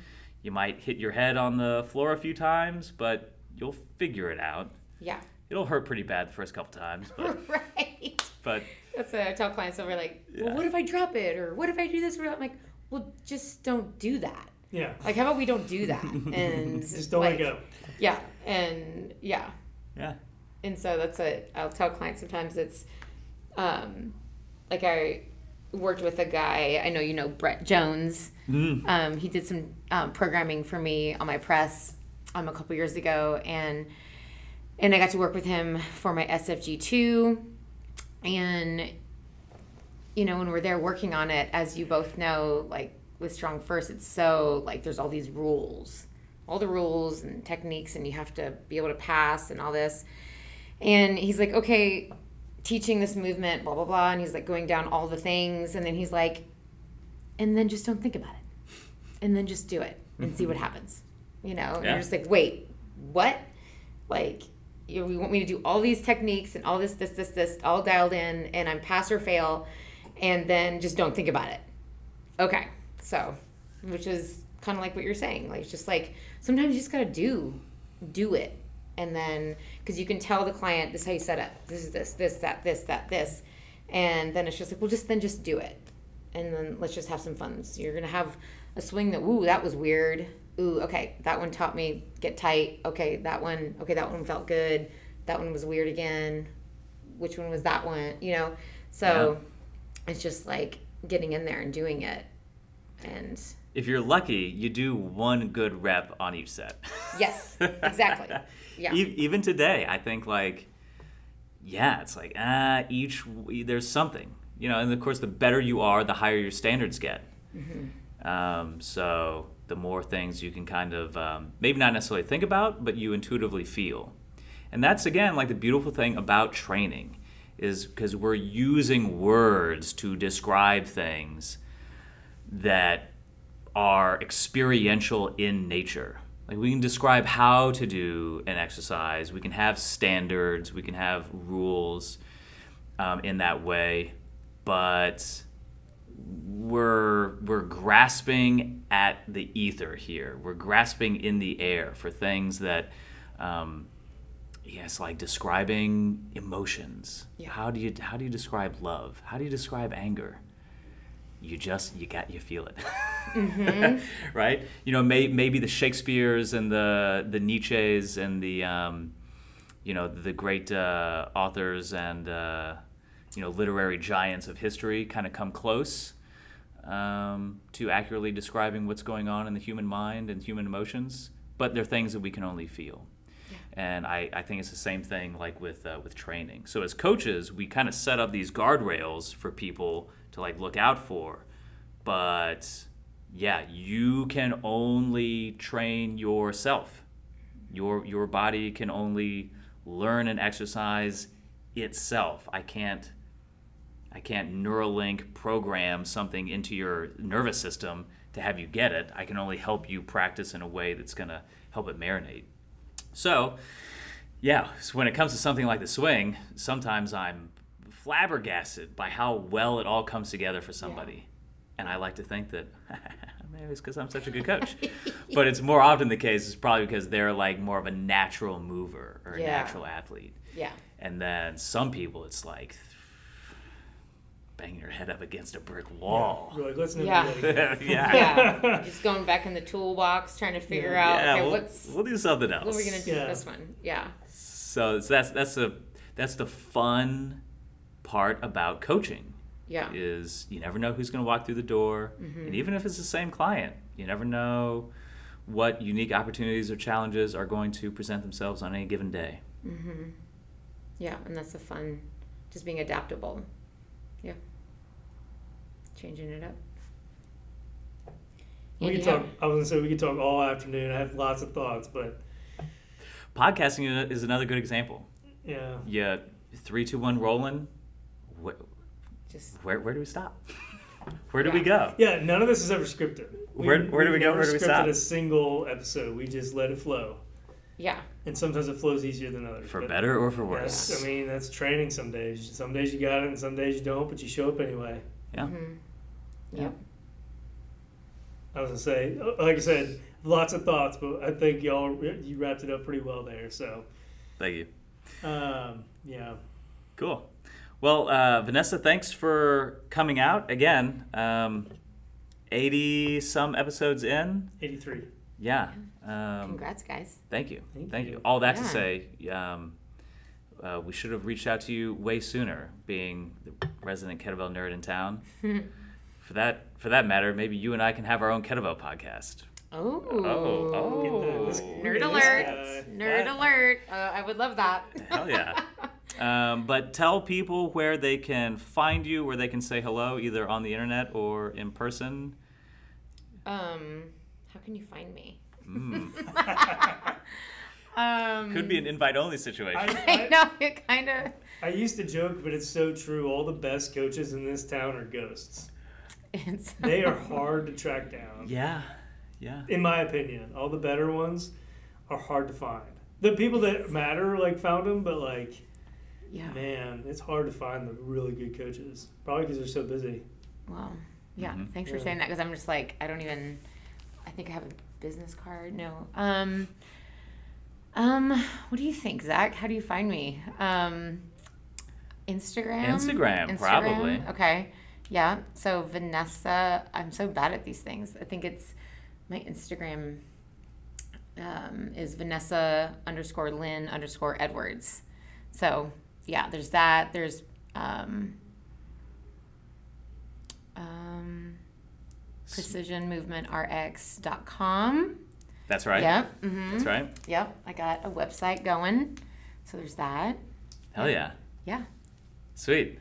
You might hit your head on the floor a few times, but you'll figure it out. Yeah. It'll hurt pretty bad the first couple times. But, right. But that's what I tell clients over, like, yeah. Well, what if I drop it? Or what if I do this? I'm like, well, just don't do that. Yeah. Like, how about we don't do that? And just don't let go. Yeah. And yeah. Yeah. And so that's what I'll tell clients sometimes. It's like, I worked with a guy, I know you know Brett Jones. Mm. He did some programming for me on my press a couple years ago, and I got to work with him for my SFG II. And, you know, when we're there working on it, as you both know, like, with Strong First, it's so, like, there's all these rules, all the rules and techniques, and you have to be able to pass and all this. And he's like, okay, teaching this movement, blah, blah, blah. And he's like going down all the things. And then he's like, and then just don't think about it. And then just do it and see what happens. You know, and yeah. You're just like, wait, what? Like, you know, we want me to do all these techniques and all this, all dialed in, and I'm pass or fail, and then just don't think about it. Okay. So, which is kind of like what you're saying. Like, it's just like, sometimes you just got to do it. And then, because you can tell the client, this is how you set up. This is this. And then it's just like, well, just do it. And then let's just have some fun. So you're going to have a swing that, ooh, that was weird. Ooh, okay, that one taught me get tight. Okay, that one felt good. That one was weird again. Which one was that one? You know? So yeah. It's just like getting in there and doing it. And if you're lucky, you do one good rep on each set. Yes, exactly. Yeah. Even today, I think, like, yeah, it's like, there's something, you know, and of course, the better you are, the higher your standards get. Mm-hmm. So the more things you can kind of, maybe not necessarily think about, but you intuitively feel. And that's, again, like, the beautiful thing about training is because we're using words to describe things that are experiential in nature. Like, we can describe how to do an exercise, we can have standards, we can have rules in that way, but we're grasping at the ether here. We're grasping in the air for things that, yes, like describing emotions. Yeah. How do you describe love? How do you describe anger? You feel it. Mm-hmm. Right? You know, maybe the Shakespeares and the Nietzsches and the you know, the great authors and you know, literary giants of history kind of come close to accurately describing what's going on in the human mind and human emotions, but they're things that we can only feel. Yeah. And I think it's the same thing like with training. So as coaches, we kind of set up these guardrails for people to like look out for, but yeah, you can only train yourself. Your body can only learn and exercise itself. I can't Neuralink program something into your nervous system to have you get it. I can only help you practice in a way that's going to help it marinate. So, yeah, so when it comes to something like the swing, sometimes I'm flabbergasted by how well it all comes together for somebody. Yeah. And I like to think that maybe it's because I'm such a good coach. But it's more often the case, it's probably because they're like more of a natural mover or a natural athlete. Yeah. And then some people, it's like banging your head up against a brick wall. Yeah. Like, let's never yeah. Just going back in the toolbox, trying to figure out, okay, we'll do something else. What are we going to do with this one? Yeah. So that's the fun part about coaching. Yeah. Is you never know who's going to walk through the door. Mm-hmm. And even if it's the same client, you never know what unique opportunities or challenges are going to present themselves on any given day. Mm-hmm. Yeah, and that's the fun, just being adaptable. Yeah. Changing it up. We could talk, I was going to say, we could talk all afternoon. I have lots of thoughts, but. Podcasting is another good example. Yeah. Yeah, 3, 2, 1, rolling. Where do we stop? Where do we go? Yeah, none of this is ever scripted. Where do we go? Where do we stop? We never scripted a single episode. We just let it flow. Yeah. And sometimes it flows easier than others. For better or for worse. I mean, that's training some days. Some days you got it and some days you don't, but you show up anyway. Yeah. Mm-hmm. Yep. I was going to say, like I said, lots of thoughts, but I think you wrapped it up pretty well there. So. Thank you. Yeah. Cool. Well, Vanessa, thanks for coming out again. 80 some episodes in. 83. Yeah. Congrats, guys. Thank you. Thank you. All that to say, we should have reached out to you way sooner, being the resident kettlebell nerd in town. For that matter, maybe you and I can have our own kettlebell podcast. Oh. Nerd alert. Nerd alert. I would love that. Hell yeah. But tell people where they can find you, where they can say hello, either on the internet or in person. How can you find me? Could be an invite-only situation. I know, it kind of. I used to joke, but it's so true. All the best coaches in this town are ghosts. They are hard to track down. Yeah. In my opinion, all the better ones are hard to find. The people that matter, like, found them, but, like... Yeah. Man, it's hard to find the really good coaches. Probably because they're so busy. Wow. Yeah. Mm-hmm. Thanks for saying that, because I'm just like, I don't even, I think I have a business card. No. What do you think, Zach? How do you find me? Instagram, probably. Okay. Yeah. So Vanessa, I'm so bad at these things. I think it's my Instagram is Vanessa_Lynn_Edwards. So. Yeah, there's that. There's precision movement rx.com. That's right. Yep. Mm-hmm. That's right. Yep. I got a website going. So there's that. Hell yeah. Yeah. Sweet.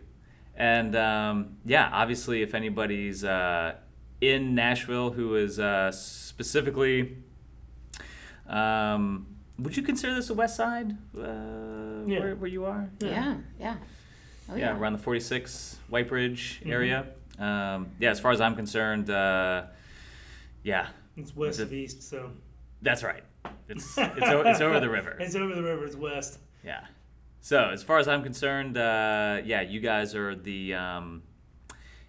And obviously, if anybody's in Nashville who is specifically, would you consider this a West Side? Where you are? Yeah. Oh, yeah, around the 46 Whitebridge area. Yeah, as far as I'm concerned, it's west of east, so. That's right. It's over the river. It's over the river. It's west. Yeah. So as far as I'm concerned, you guys are the.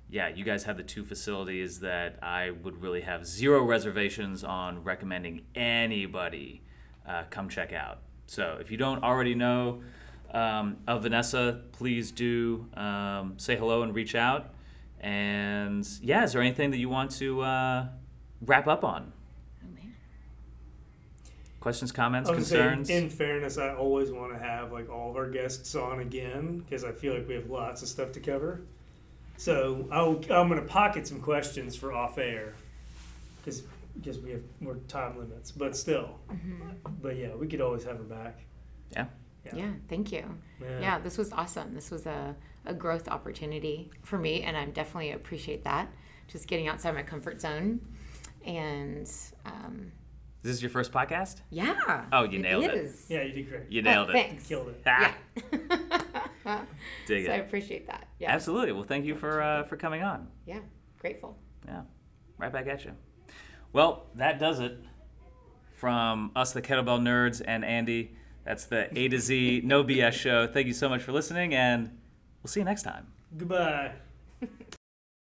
You guys have the two facilities that I would really have zero reservations on recommending anybody come check out. So if you don't already know of Vanessa, please do say hello and reach out. And, is there anything that you want to wrap up on? Oh, man. Questions, comments, concerns? Saying, in fairness, I always want to have like all of our guests on again because I feel like we have lots of stuff to cover. So I'm going to pocket some questions for off air because we have more time limits, but still. Mm-hmm. But yeah, we could always have her back. Yeah. Yeah. Yeah, thank you. Man. Yeah, this was awesome. This was a growth opportunity for me, and I definitely appreciate that. Just getting outside my comfort zone. And this is your first podcast? Yeah. Oh, you nailed it. Yeah, you did great. You nailed it. Thanks. Killed it. Ah. Yeah. Dig so it. I appreciate that. Yeah. Absolutely. Well, thank you for coming on. Yeah, grateful. Yeah, right back at you. Well, that does it from us, the Kettlebell Nerds, and Andy. That's the A to Z No BS show. Thank you so much for listening, and we'll see you next time. Goodbye.